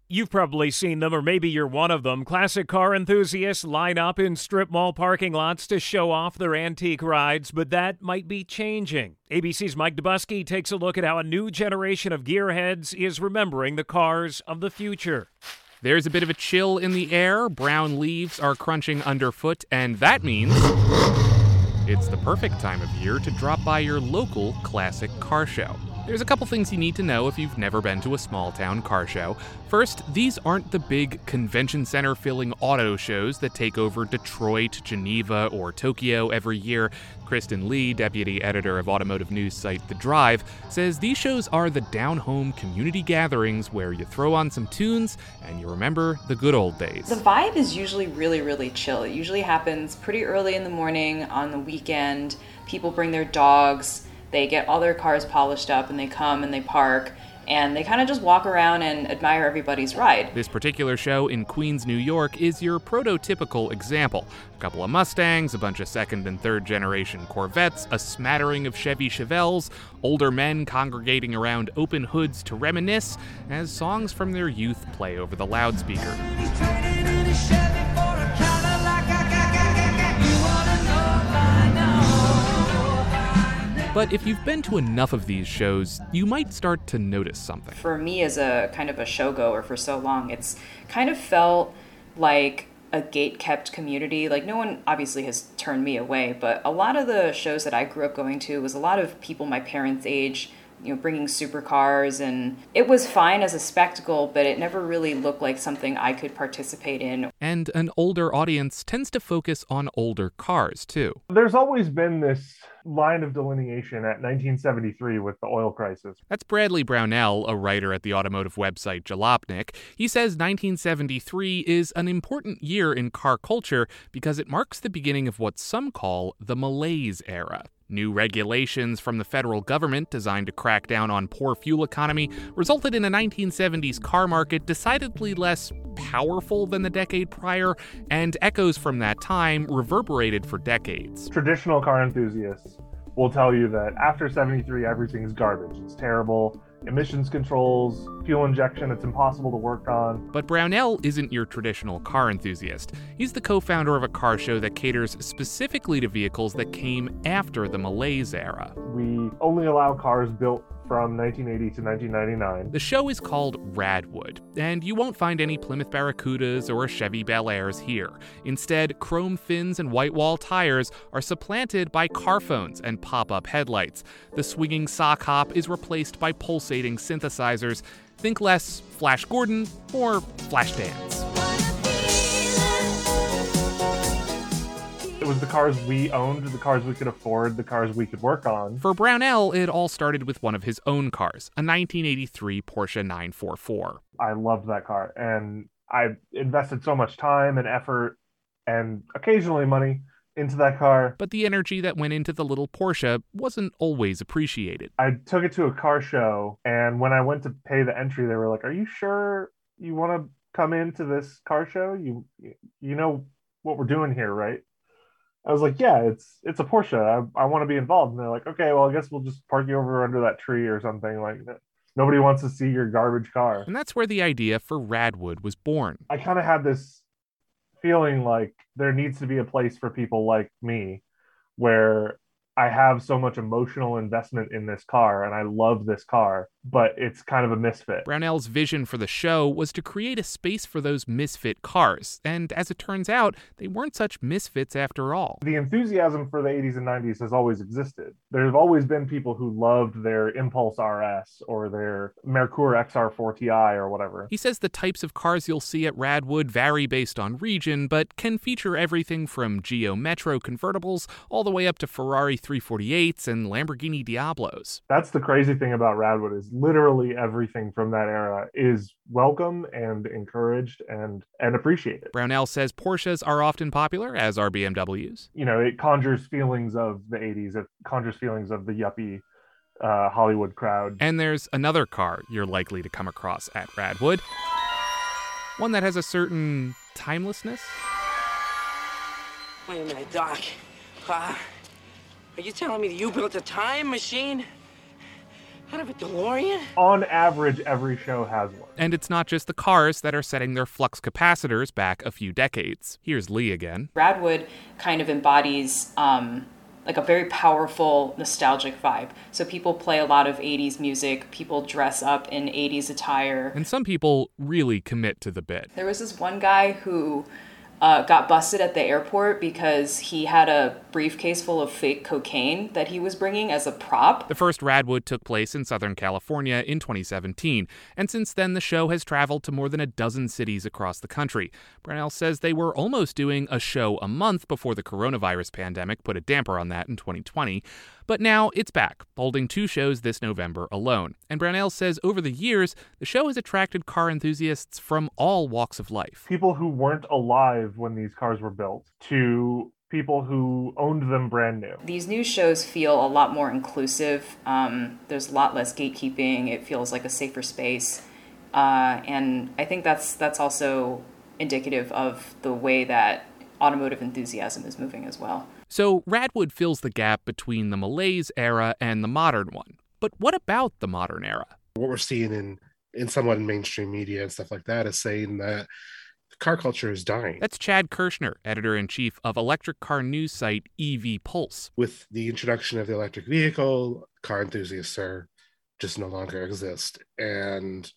You've probably seen them, or maybe you're one of them. Classic car enthusiasts line up in strip mall parking lots to show off their antique rides, but that might be changing. A B C's Mike Dubusky takes a look at how a new generation of gearheads is remembering the cars of the future. There's a bit of a chill in the air, brown leaves are crunching underfoot, and that means it's the perfect time of year to drop by your local classic car show. There's a couple things you need to know if you've never been to a small-town car show. First, these aren't the big convention center-filling auto shows that take over Detroit, Geneva, or Tokyo every year. Kristen Lee, deputy editor of automotive news site The Drive, says these shows are the down-home community gatherings where you throw on some tunes and you remember the good old days. The vibe is usually really, really chill. It usually happens pretty early in the morning on the weekend. People bring their dogs. They get all their cars polished up and they come and they park and they kind of just walk around and admire everybody's ride. This particular show in Queens, New York is your prototypical example. A couple of Mustangs, a bunch of second and third generation Corvettes, a smattering of Chevy Chevelles, older men congregating around open hoods to reminisce as songs from their youth play over the loudspeaker. But if you've been to enough of these shows, you might start to notice something. For me as a kind of a showgoer for so long, it's kind of felt like a gate-kept community. Like, no one obviously has turned me away, but a lot of the shows that I grew up going to was a lot of people my parents' age, you know, bringing supercars, and it was fine as a spectacle, but it never really looked like something I could participate in. And an older audience tends to focus on older cars, too. There's always been this line of delineation at nineteen seventy-three with the oil crisis. That's Bradley Brownell, a writer at the automotive website Jalopnik. He says nineteen seventy-three is an important year in car culture because it marks the beginning of what some call the malaise era. New regulations from the federal government designed to crack down on poor fuel economy resulted in a nineteen seventies car market decidedly less powerful than the decade prior, and echoes from that time reverberated for decades. Traditional car enthusiasts will tell you that after seventy-three, everything's garbage. It's terrible. Emissions controls, fuel injection, it's impossible to work on. But Brownell isn't your traditional car enthusiast. He's the co-founder of a car show that caters specifically to vehicles that came after the malaise era. We only allow cars built from nineteen eighty to nineteen ninety-nine. The show is called Radwood, and you won't find any Plymouth Barracudas or Chevy Bel Airs here. Instead, chrome fins and white wall tires are supplanted by car phones and pop-up headlights. The swinging sock hop is replaced by pulsating synthesizers. Think less Flash Gordon, more Flashdance. It was the cars we owned, the cars we could afford, the cars we could work on. For Brownell, it all started with one of his own cars, a nineteen eighty-three Porsche nine forty-four. I loved that car, and I invested so much time and effort and occasionally money into that car. But the energy that went into the little Porsche wasn't always appreciated. I took it to a car show, and when I went to pay the entry, they were like, "Are you sure you want to come into this car show? You, you know what we're doing here, right?" I was like, yeah, it's it's a Porsche. I, I want to be involved. And they're like, okay, well, I guess we'll just park you over under that tree or something like that. Nobody wants to see your garbage car. And that's where the idea for Radwood was born. I kind of had this feeling like there needs to be a place for people like me where I have so much emotional investment in this car, and I love this car, but it's kind of a misfit. Brownell's vision for the show was to create a space for those misfit cars, and as it turns out, they weren't such misfits after all. The enthusiasm for the eighties and nineties has always existed. There have always been people who loved their Impulse R S or their Mercur X R four T I or whatever. He says the types of cars you'll see at Radwood vary based on region, but can feature everything from Geo Metro convertibles all the way up to Ferrari three forty-eights and Lamborghini Diablos. That's the crazy thing about Radwood, is literally everything from that era is welcome and encouraged and, and appreciated. Brownell says Porsches are often popular, as are B M Ws. You know, it conjures feelings of the eighties, it conjures feelings of the yuppie uh, Hollywood crowd. And there's another car you're likely to come across at Radwood, one that has a certain timelessness. Wait a minute, Doc. Uh... Are you telling me that you built a time machine out of a DeLorean? On average, every show has one. And it's not just the cars that are setting their flux capacitors back a few decades. Here's Lee again. Radwood kind of embodies um, like a very powerful, nostalgic vibe. So people play a lot of eighties music. People dress up in eighties attire. And some people really commit to the bit. There was this one guy who... uh, got busted at the airport because he had a briefcase full of fake cocaine that he was bringing as a prop. The first Radwood took place in Southern California in twenty seventeen, and since then the show has traveled to more than a dozen cities across the country. Brownell says they were almost doing a show a month before the coronavirus pandemic put a damper on that in twenty twenty. But now it's back, holding two shows this November alone. And Brownell says over the years, the show has attracted car enthusiasts from all walks of life. People who weren't alive when these cars were built to people who owned them brand new. These new shows feel a lot more inclusive. Um, there's a lot less gatekeeping. It feels like a safer space. Uh, and I think that's that's also indicative of the way that automotive enthusiasm is moving as well. So Radwood fills the gap between the malaise era and the modern one. But what about the modern era? What we're seeing in, in somewhat in mainstream media and stuff like that is saying that car culture is dying. That's Chad Kirshner, editor-in-chief of electric car news site E V Pulse. With the introduction of the electric vehicle, car enthusiasts are just no longer exist. And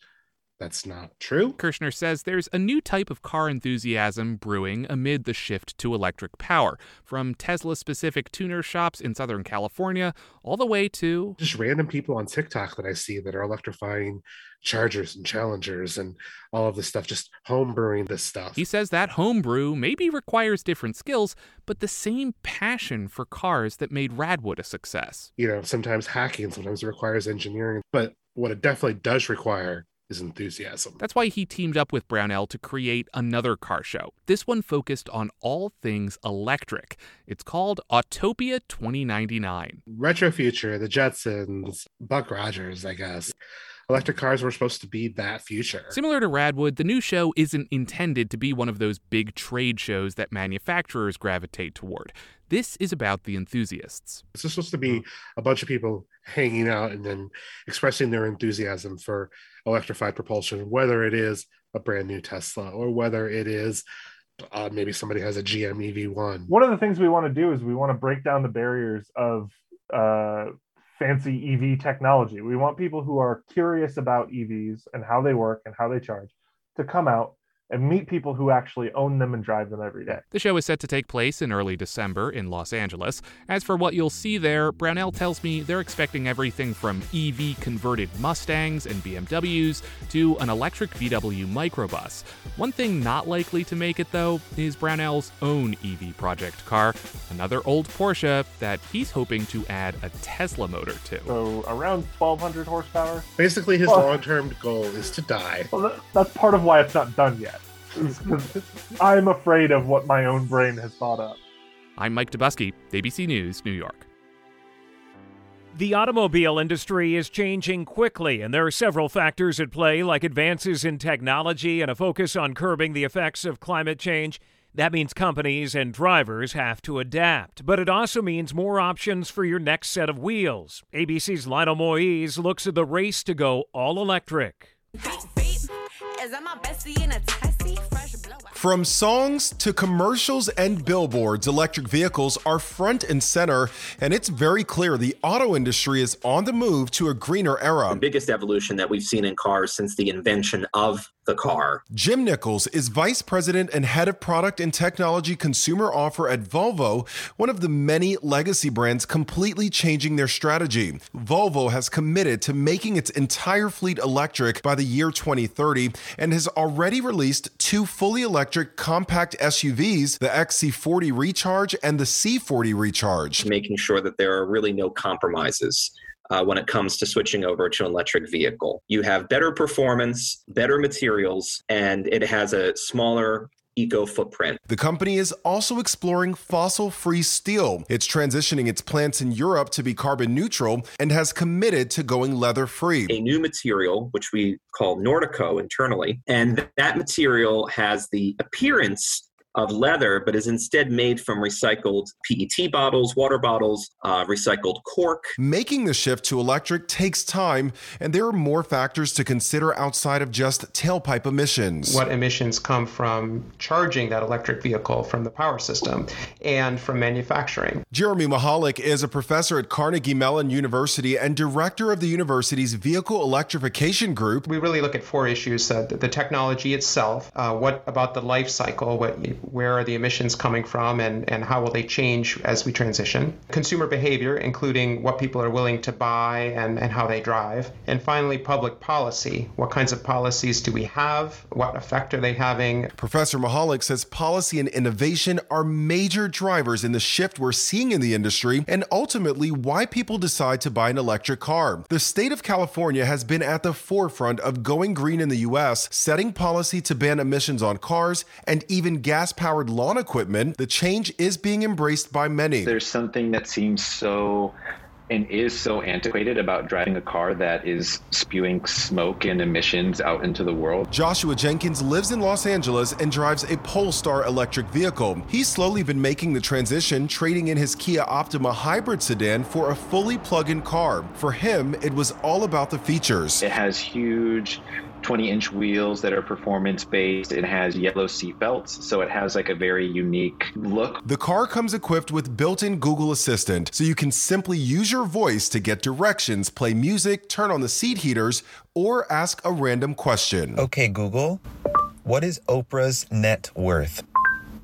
that's not true. Kirshner says there's a new type of car enthusiasm brewing amid the shift to electric power, from Tesla-specific tuner shops in Southern California all the way to just random people on TikTok that I see that are electrifying Chargers and Challengers and all of this stuff, just homebrewing this stuff. He says that homebrew maybe requires different skills, but the same passion for cars that made Radwood a success. You know, sometimes hacking, sometimes it requires engineering, but what it definitely does require is enthusiasm. That's why he teamed up with Brownell to create another car show, this one focused on all things electric. It's called Autopia twenty ninety-nine. Retro future, the Jetsons, Buck Rogers, I guess. Electric cars were supposed to be that future. Similar to Radwood, the new show isn't intended to be one of those big trade shows that manufacturers gravitate toward. This is about the enthusiasts. It's just supposed to be a bunch of people hanging out and then expressing their enthusiasm for electrified propulsion, whether it is a brand new Tesla or whether it is uh, maybe somebody has a G M E V one. One of the things we want to do is we want to break down the barriers of uh, fancy E V technology. We want people who are curious about E Vs and how they work and how they charge to come out and meet people who actually own them and drive them every day. The show is set to take place in early December in Los Angeles. As for what you'll see there, Brownell tells me they're expecting everything from E V-converted Mustangs and B M Ws to an electric V W microbus. One thing not likely to make it, though, is Brownell's own E V project car, another old Porsche that he's hoping to add a Tesla motor to. So around twelve hundred horsepower? Basically, his well, long-term goal is to die. Well, that, that's part of why it's not done yet. I'm afraid of what my own brain has thought up. I'm Mike Dubusky, A B C News, New York. The automobile industry is changing quickly, and there are several factors at play, like advances in technology and a focus on curbing the effects of climate change. That means companies and drivers have to adapt, but it also means more options for your next set of wheels. A B C's Lionel Moyes looks at the race to go all electric. From songs to commercials and billboards, electric vehicles are front and center, and it's very clear the auto industry is on the move to a greener era. The biggest evolution that we've seen in cars since the invention of the car. Jim Nichols is vice president and head of product and technology consumer offer at Volvo, one of the many legacy brands completely changing their strategy. Volvo has committed to making its entire fleet electric by the year twenty thirty and has already released two fully electric compact S U Vs, the X C forty Recharge and the C forty Recharge. Making sure that there are really no compromises Uh, when it comes to switching over to an electric vehicle. You have better performance, better materials, and it has a smaller eco footprint. The company is also exploring fossil-free steel. It's transitioning its plants in Europe to be carbon neutral and has committed to going leather-free. A new material, which we call Nordico internally, and that material has the appearance of leather, but is instead made from recycled P E T bottles, water bottles, uh, recycled cork. Making the shift to electric takes time, and there are more factors to consider outside of just tailpipe emissions. What emissions come from charging that electric vehicle from the power system and from manufacturing. Jeremy Mihalik is a professor at Carnegie Mellon University and director of the university's Vehicle Electrification Group. We really look at four issues, uh, the technology itself, uh, what about the life cycle, what where are the emissions coming from, and, and how will they change as we transition. Consumer behavior, including what people are willing to buy and, and how they drive. And finally, public policy. What kinds of policies do we have? What effect are they having? Professor Mihalik says policy and innovation are major drivers in the shift we're seeing in the industry and ultimately why people decide to buy an electric car. The state of California has been at the forefront of going green in the U S, setting policy to ban emissions on cars and even gas-powered lawn equipment. The change is being embraced by many. There's something that seems so and is so antiquated about driving a car that is spewing smoke and emissions out into the world. Joshua Jenkins lives in Los Angeles and drives a Polestar electric vehicle. He's slowly been making the transition, trading in his Kia Optima hybrid sedan for a fully plug-in car. For him, it was all about the features. It has huge twenty-inch wheels that are performance-based. It has yellow seat belts, so it has like a very unique look. The car comes equipped with built-in Google Assistant, so you can simply use your voice to get directions, play music, turn on the seat heaters, or ask a random question. Okay, Google, what is Oprah's net worth?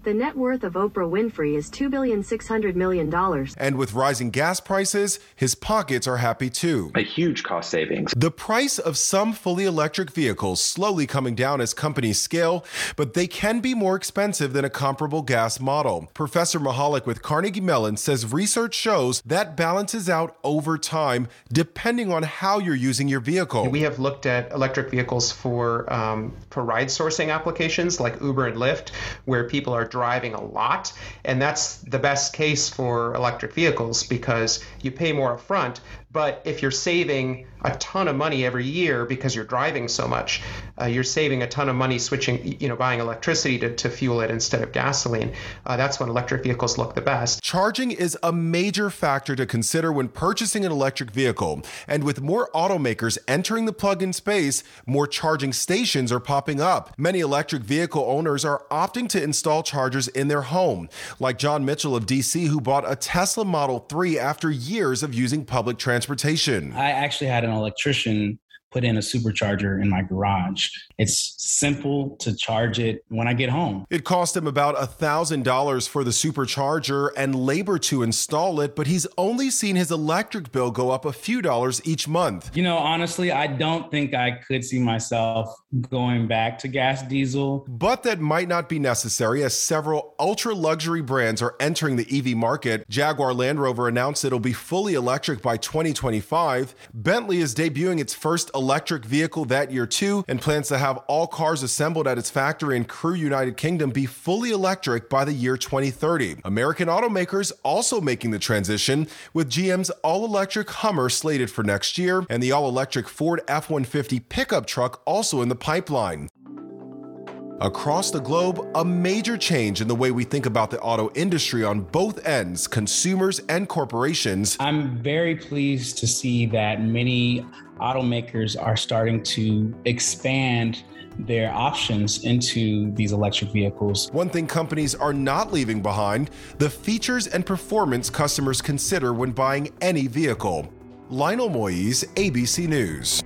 The net worth of Oprah Winfrey is two billion six hundred million dollars. And with rising gas prices, his pockets are happy too. A huge cost savings. The price of some fully electric vehicles slowly coming down as companies scale, but they can be more expensive than a comparable gas model. Professor Mihalik with Carnegie Mellon says research shows that balances out over time, depending on how you're using your vehicle. We have looked at electric vehicles for, um, for ride sourcing applications like Uber and Lyft, where people are driving a lot, and that's the best case for electric vehicles because you pay more upfront. But if you're saving a ton of money every year because you're driving so much, uh, you're saving a ton of money switching, you know, buying electricity to, to fuel it instead of gasoline. Uh, that's when electric vehicles look the best. Charging is a major factor to consider when purchasing an electric vehicle. And with more automakers entering the plug-in space, more charging stations are popping up. Many electric vehicle owners are opting to install chargers in their home, like John Mitchell of D C, who bought a Tesla Model three after years of using public transportation. transportation. I actually had an electrician put in a supercharger in my garage. It's simple to charge it when I get home. It cost him about one thousand dollars for the supercharger and labor to install it, but he's only seen his electric bill go up a few dollars each month. You know, honestly, I don't think I could see myself going back to gas diesel. But that might not be necessary as several ultra luxury brands are entering the E V market. Jaguar Land Rover announced it'll be fully electric by twenty twenty-five. Bentley is debuting its first electric vehicle that year too, and plans to have all cars assembled at its factory in Crewe, United Kingdom, be fully electric by the year twenty thirty. American automakers also making the transition, with G M's all-electric Hummer slated for next year, and the all-electric Ford F one fifty pickup truck also in the pipeline. Across the globe, a major change in the way we think about the auto industry on both ends, consumers and corporations. I'm very pleased to see that many automakers are starting to expand their options into these electric vehicles. One thing companies are not leaving behind, the features and performance customers consider when buying any vehicle. Lionel Moyes, A B C News.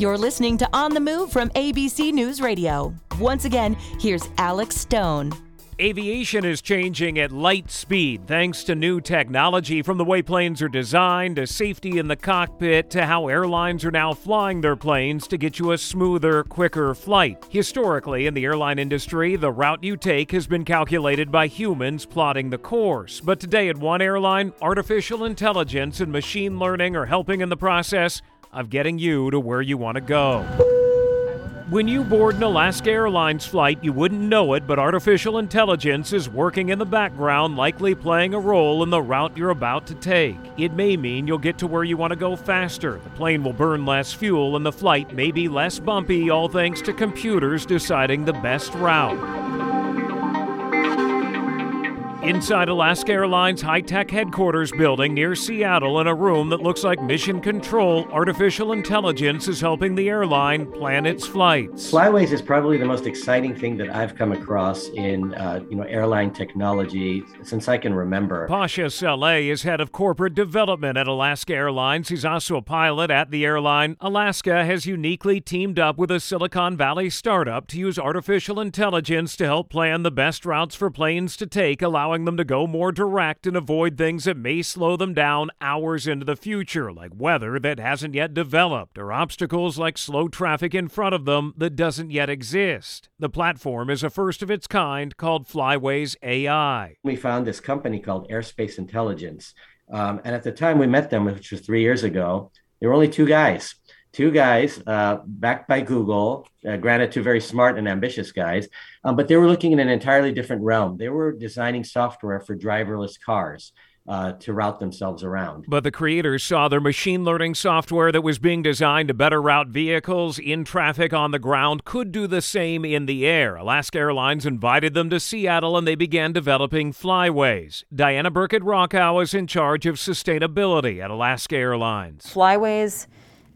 You're listening to On the Move from A B C News Radio. Once again, here's Alex Stone. Aviation is changing at light speed thanks to new technology, from the way planes are designed to safety in the cockpit to how airlines are now flying their planes to get you a smoother, quicker flight. Historically, in the airline industry, the route you take has been calculated by humans plotting the course. But today at one airline, artificial intelligence and machine learning are helping in the process of getting you to where you want to go. When you board an Alaska Airlines flight, you wouldn't know it, but artificial intelligence is working in the background, likely playing a role in the route you're about to take. It may mean you'll get to where you want to go faster, the plane will burn less fuel, and the flight may be less bumpy, all thanks to computers deciding the best route. Inside Alaska Airlines high-tech headquarters building near Seattle, in a room that looks like mission control, artificial intelligence is helping the airline plan its flights. Flyways is probably the most exciting thing that I've come across in uh, you know airline technology since I can remember. Pasha Saleh is head of corporate development at Alaska Airlines. He's also a pilot at the airline. Alaska has uniquely teamed up with a Silicon Valley startup to use artificial intelligence to help plan the best routes for planes to take, allowing them to go more direct and avoid things that may slow them down hours into the future, like weather that hasn't yet developed or obstacles like slow traffic in front of them that doesn't yet exist. The platform is a first of its kind called Flyways A I. We found this company called Airspace Intelligence, um, and at the time we met them, which was three years ago, there were only two guys. Two guys uh, backed by Google, uh, granted two very smart and ambitious guys, um, but they were looking in an entirely different realm. They were designing software for driverless cars uh, to route themselves around. But the creators saw their machine learning software that was being designed to better route vehicles in traffic on the ground could do the same in the air. Alaska Airlines invited them to Seattle and they began developing Flyways. Diana Burkett-Rockow is in charge of sustainability at Alaska Airlines. Flyways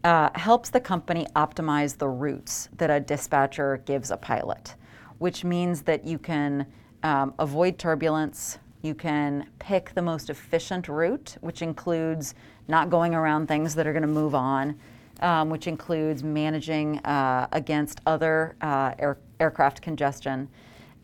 Uh, helps the company optimize the routes that a dispatcher gives a pilot, which means that you can um, avoid turbulence, you can pick the most efficient route, which includes not going around things that are going to move on, um, which includes managing uh, against other uh, air- aircraft congestion.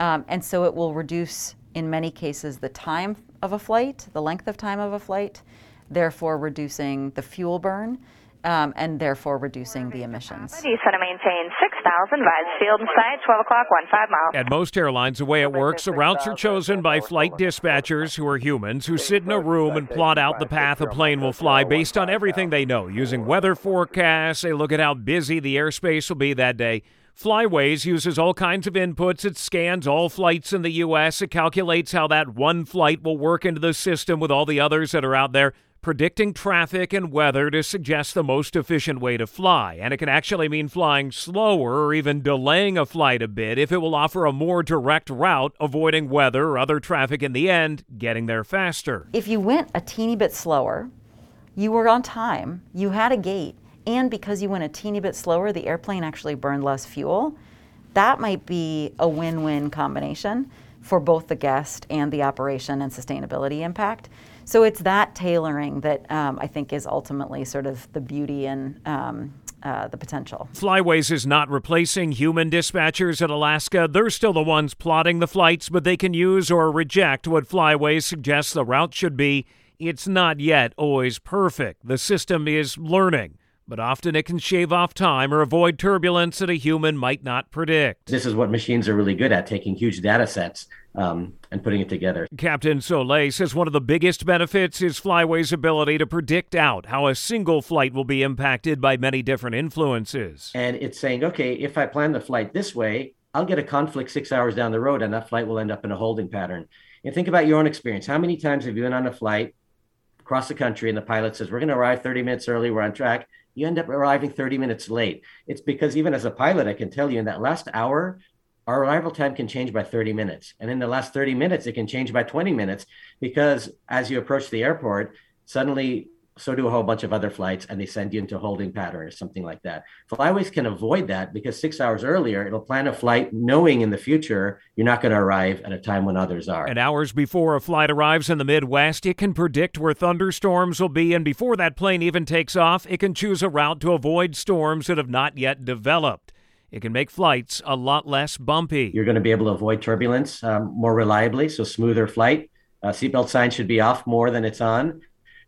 Um, and so it will reduce, in many cases, the time of a flight, the length of time of a flight, therefore reducing the fuel burn. Um, and therefore reducing the emissions. Center maintains six thousand Vides Field inside, twelve o'clock, fifteen miles. At most airlines, the way it works, the routes are chosen by flight dispatchers, who are humans, who sit in a room and plot out the path a plane will fly based on everything they know. Using weather forecasts, they look at how busy the airspace will be that day. Flyways uses all kinds of inputs. It scans all flights in the U S. It calculates how that one flight will work into the system with all the others that are out there, predicting traffic and weather to suggest the most efficient way to fly. And it can actually mean flying slower or even delaying a flight a bit if it will offer a more direct route, avoiding weather or other traffic in the end, getting there faster. If you went a teeny bit slower, you were on time, you had a gate, and because you went a teeny bit slower, the airplane actually burned less fuel. That might be a win-win combination for both the guest and the operation and sustainability impact. So it's that tailoring that um, I think is ultimately sort of the beauty and um, uh, the potential. Flyways is not replacing human dispatchers at Alaska. They're still the ones plotting the flights, but they can use or reject what Flyways suggests the route should be. It's not yet always perfect. The system is learning, but often it can shave off time or avoid turbulence that a human might not predict. This is what machines are really good at, taking huge data sets um, and putting it together. Captain Soleil says one of the biggest benefits is Flyways' ability to predict out how a single flight will be impacted by many different influences. And it's saying, okay, if I plan the flight this way, I'll get a conflict six hours down the road and that flight will end up in a holding pattern. And think about your own experience. How many times have you been on a flight across the country and the pilot says, we're going to arrive thirty minutes early, we're on track. You end up arriving thirty minutes late. It's because even as a pilot, I can tell you in that last hour, our arrival time can change by thirty minutes. And in the last thirty minutes, it can change by twenty minutes because as you approach the airport, suddenly so do a whole bunch of other flights and they send you into a holding pattern or something like that. Flyways can avoid that because six hours earlier, it'll plan a flight knowing in the future you're not going to arrive at a time when others are. And hours before a flight arrives in the Midwest, it can predict where thunderstorms will be, and before that plane even takes off, it can choose a route to avoid storms that have not yet developed. It can make flights a lot less bumpy. You're going to be able to avoid turbulence um, more reliably, so smoother flight. Uh, seatbelt signs should be off more than it's on.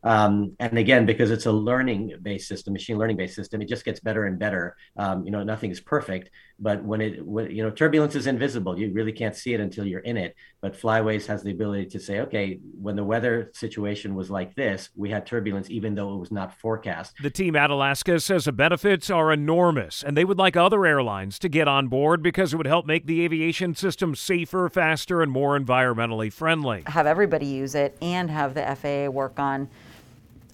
Um, and again, because it's a learning-based system, machine learning-based system, it just gets better and better. Um, you know, nothing is perfect, but when it, when, you know, turbulence is invisible. You really can't see it until you're in it. But Flyways has the ability to say, okay, when the weather situation was like this, we had turbulence, even though it was not forecast. The team at Alaska says the benefits are enormous, and they would like other airlines to get on board because it would help make the aviation system safer, faster, and more environmentally friendly. Have everybody use it and have the F A A work on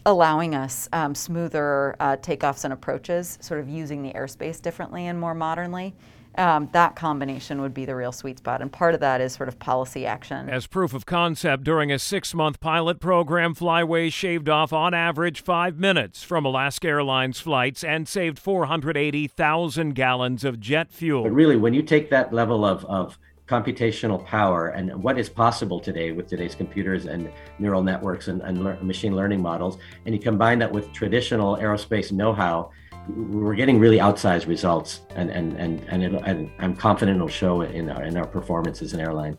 allowing us um, smoother uh, takeoffs and approaches, sort of using the airspace differently and more modernly. Um, that combination would be the real sweet spot, and part of that is sort of policy action. As proof of concept, during a six-month pilot program, Flyways shaved off on average five minutes from Alaska Airlines flights and saved four hundred eighty thousand gallons of jet fuel. But really, when you take that level of, of computational power and what is possible today with today's computers and neural networks and, and le- machine learning models, and you combine that with traditional aerospace know-how, we're getting really outsized results, and and and and, it'll, and I'm confident it'll show in our in our performance as an airline.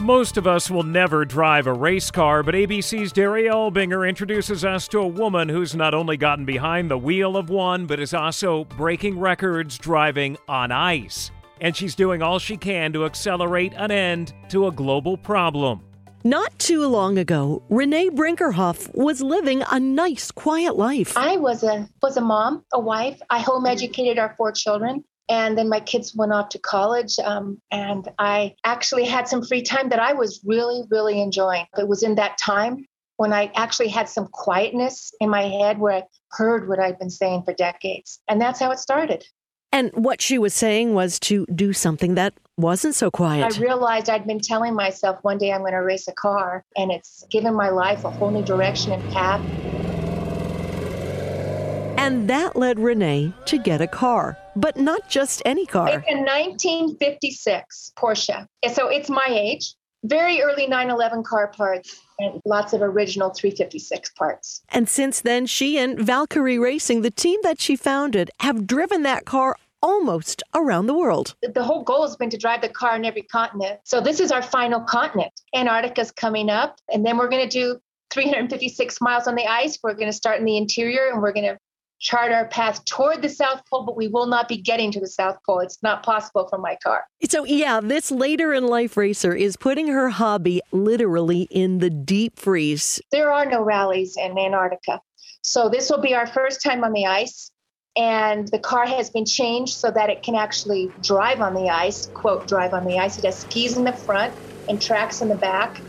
Most of us will never drive a race car, but A B C's Derry Elbinger introduces us to a woman who's not only gotten behind the wheel of one, but is also breaking records driving on ice. And she's doing all she can to accelerate an end to a global problem. Not too long ago, Renee Brinkerhoff was living a nice, quiet life. I was a was a mom, a wife. I home educated our four children, and then my kids went off to college, um, and I actually had some free time that I was really, really enjoying. It was in that time when I actually had some quietness in my head where I heard what I'd been saying for decades, and that's how it started. And what she was saying was to do something that wasn't so quiet. I realized I'd been telling myself one day I'm going to race a car, and it's given my life a whole new direction and path. And that led Renee to get a car, but not just any car. It's a nineteen fifty-six Porsche. So it's my age. Very early nine eleven car parts and lots of original three fifty-six parts. And since then, she and Valkyrie Racing, the team that she founded, have driven that car almost around the world. The whole goal has been to drive the car in every continent. So this is our final continent. Antarctica's coming up, and then we're going to do three hundred fifty-six miles on the ice. We're going to start in the interior, and we're going to chart our path toward the South Pole, but we will not be getting to the South Pole. It's not possible for my car. So yeah, this later in life racer is putting her hobby literally in the deep freeze. There are no rallies in Antarctica. So this will be our first time on the ice. And the car has been changed so that it can actually drive on the ice, quote, drive on the ice. It has skis in the front and tracks in the back.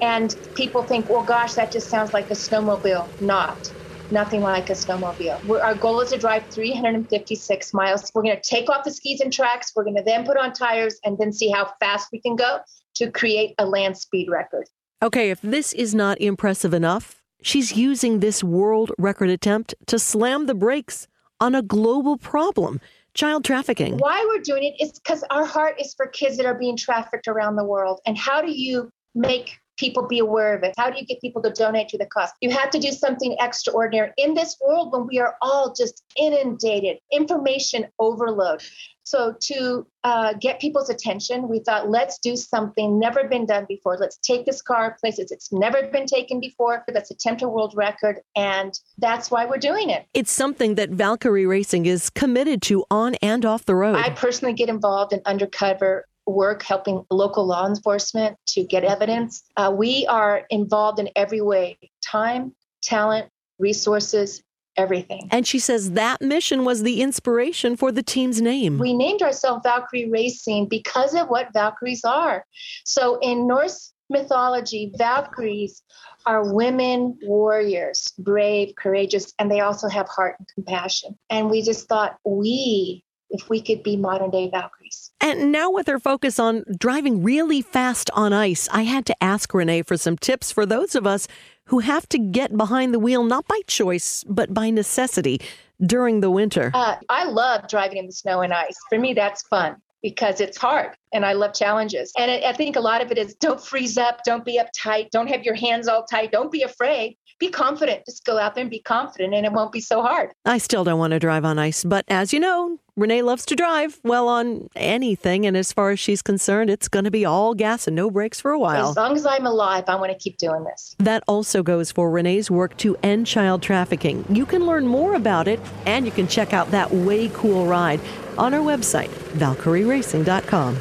And people think, well, gosh, that just sounds like a snowmobile. Not. Nothing like a snowmobile. We're, our goal is to drive three hundred fifty-six miles. We're going to take off the skis and tracks. We're going to then put on tires and then see how fast we can go to create a land speed record. Okay, if this is not impressive enough, she's using this world record attempt to slam the brakes on a global problem, child trafficking. Why we're doing it is because our heart is for kids that are being trafficked around the world. And how do you make people be aware of it? How do you get people to donate to the cause? You have to do something extraordinary in this world when we are all just inundated, information overload. So to uh, get people's attention, we thought, let's do something never been done before. Let's take this car places it's never been taken before. Let's attempt a world record. And that's why we're doing it. It's something that Valkyrie Racing is committed to on and off the road. I personally get involved in undercover work helping local law enforcement to get evidence. Uh, we are involved in every way, time, talent, resources, everything. And she says that mission was the inspiration for the team's name. We named ourselves Valkyrie Racing because of what Valkyries are. So in Norse mythology, Valkyries are women warriors, brave, courageous, and they also have heart and compassion. And we just thought we, if we could be modern day Valkyries. And now with her focus on driving really fast on ice, I had to ask Renee for some tips for those of us who have to get behind the wheel, not by choice, but by necessity during the winter. Uh, I love driving in the snow and ice. For me, that's fun because it's hard and I love challenges. And I, I think a lot of it is don't freeze up, don't be uptight, don't have your hands all tight, don't be afraid. Be confident. Just go out there and be confident and it won't be so hard. I still don't want to drive on ice, but as you know, Renee loves to drive well on anything. And as far as she's concerned, it's going to be all gas and no brakes for a while. As long as I'm alive, I want to keep doing this. That also goes for Renee's work to end child trafficking. You can learn more about it and you can check out that way cool ride on our website, Valkyrie Racing dot com.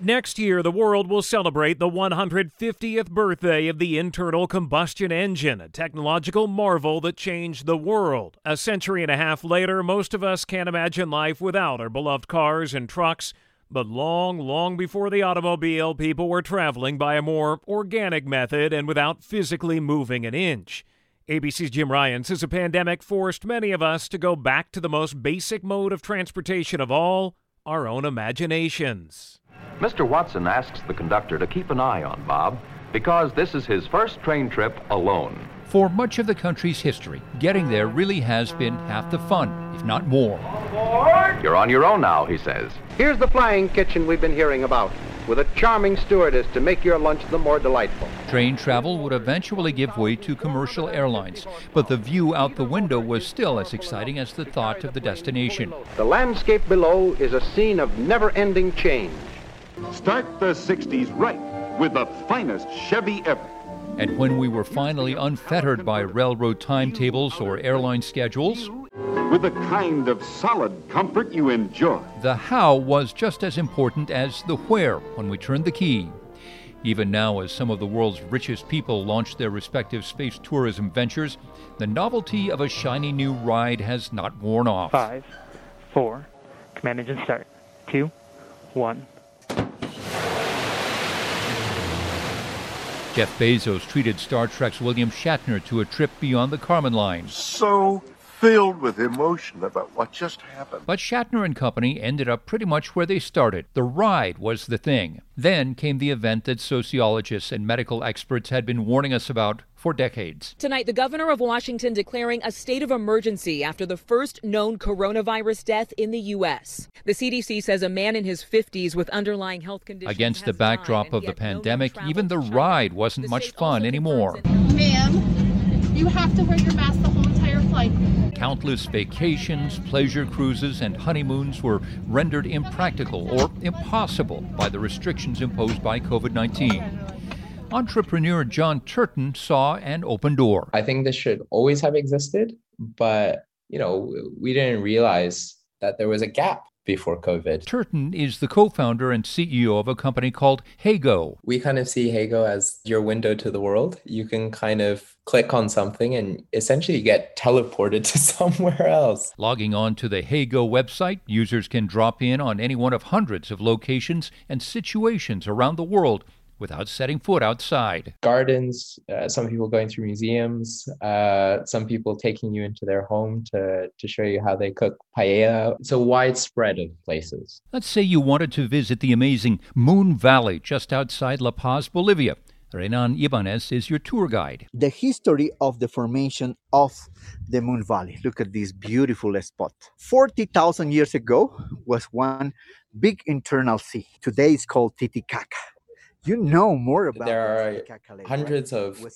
Next year, the world will celebrate the one hundred fiftieth birthday of the internal combustion engine, a technological marvel that changed the world. A century and a half later, most of us can't imagine life without our beloved cars and trucks. But long, long before the automobile, people were traveling by a more organic method and without physically moving an inch. A B C's Jim Ryan says the pandemic forced many of us to go back to the most basic mode of transportation of all, our own imaginations. Mister Watson asks the conductor to keep an eye on Bob because this is his first train trip alone. For much of the country's history, getting there really has been half the fun, if not more. You're on your own now, he says. Here's the flying kitchen we've been hearing about, with a charming stewardess to make your lunch the more delightful. Train travel would eventually give way to commercial airlines, but the view out the window was still as exciting as the thought of the destination. The landscape below is a scene of never-ending change. Start the sixties right with the finest Chevy ever. And when we were finally unfettered by railroad timetables or airline schedules, with the kind of solid comfort you enjoy, the how was just as important as the where when we turned the key. Even now, as some of the world's richest people launch their respective space tourism ventures, the novelty of a shiny new ride has not worn off. Five, four, command engine start, two, one. Jeff Bezos treated Star Trek's William Shatner to a trip beyond the Kármán line. So filled with emotion about what just happened. But Shatner and company ended up pretty much where they started. The ride was the thing. Then came the event that sociologists and medical experts had been warning us about for decades. Tonight, the governor of Washington declaring a state of emergency after the first known coronavirus death in the U S. The C D C says a man in his fifties with underlying health conditions. Against the backdrop of the pandemic, no even the ride wasn't the much fun anymore. Ma'am, you have to wear your mask the whole entire flight. Countless vacations, pleasure cruises, and honeymoons were rendered impractical or impossible by the restrictions imposed by COVID nineteen. Entrepreneur John Turton saw an open door. I think this should always have existed, but, you know, we didn't realize that there was a gap before COVID. Turton is the co-founder and C E O of a company called Hago. We kind of see Hago as your window to the world. You can kind of click on something and essentially get teleported to somewhere else. Logging on to the Hago website, users can drop in on any one of hundreds of locations and situations around the world without setting foot outside. Gardens, uh, some people going through museums, uh, some people taking you into their home to, to show you how they cook paella. It's a widespread of places. Let's say you wanted to visit the amazing Moon Valley just outside La Paz, Bolivia. Renan Ibanez is your tour guide. The history of the formation of the Moon Valley. Look at this beautiful spot. forty thousand years ago was one big internal sea. Today it's called Titicaca. You know more about there are hundreds of uh,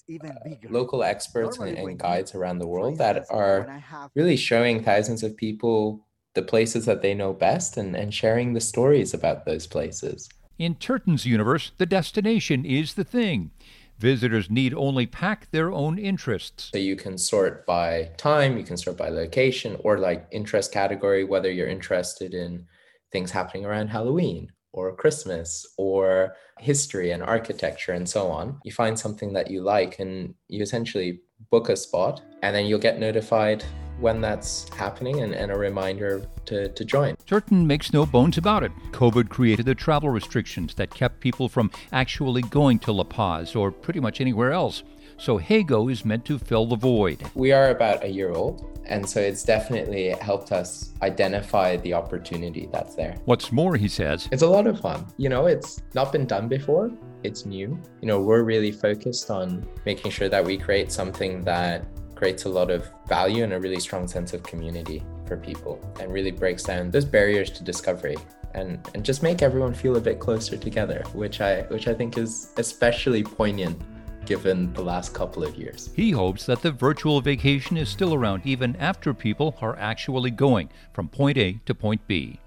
local experts and, and guides around the world that are really showing thousands of people the places that they know best and, and sharing the stories about those places. In Turton's universe, the destination is the thing. Visitors need only pack their own interests. So you can sort by time, you can sort by location, or like interest category, whether you're interested in things happening around Halloween or Christmas, or history and architecture and so on. You find something that you like and you essentially book a spot, and then you'll get notified when that's happening and, and a reminder to, to join. Turton makes no bones about it. COVID created the travel restrictions that kept people from actually going to La Paz or pretty much anywhere else. So Hago is meant to fill the void. We are about a year old, and so it's definitely helped us identify the opportunity that's there. What's more, he says, it's a lot of fun. You know, it's not been done before. It's new. You know, we're really focused on making sure that we create something that creates a lot of value and a really strong sense of community for people and really breaks down those barriers to discovery. And, and just make everyone feel a bit closer together, which I which I think is especially poignant given the last couple of years. He hopes that the virtual vacation is still around even after people are actually going from point A to point B.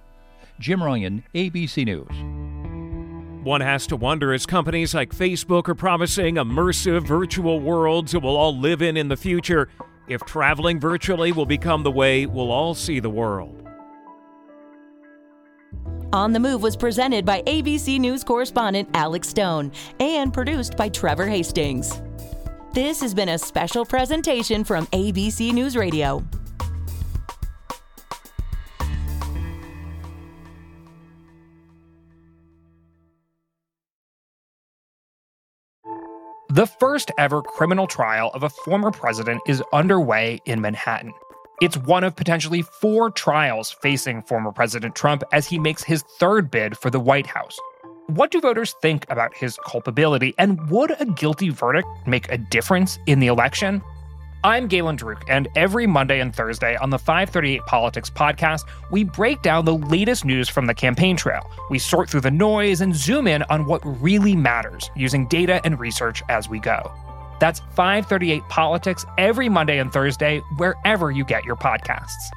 Jim Ryan, A B C News. One has to wonder, as companies like Facebook are promising immersive virtual worlds that we'll all live in in the future, if traveling virtually will become the way we'll all see the world. On the Move was presented by A B C News correspondent Alex Stone and produced by Trevor Hastings. This has been a special presentation from A B C News Radio. The first ever criminal trial of a former president is underway in Manhattan. It's one of potentially four trials facing former President Trump as he makes his third bid for the White House. What do voters think about his culpability, and would a guilty verdict make a difference in the election? I'm Galen Druk, and every Monday and Thursday on the five thirty-eight Politics podcast, we break down the latest news from the campaign trail. We sort through the noise and zoom in on what really matters, using data and research as we go. That's five thirty-eight Politics every Monday and Thursday, wherever you get your podcasts.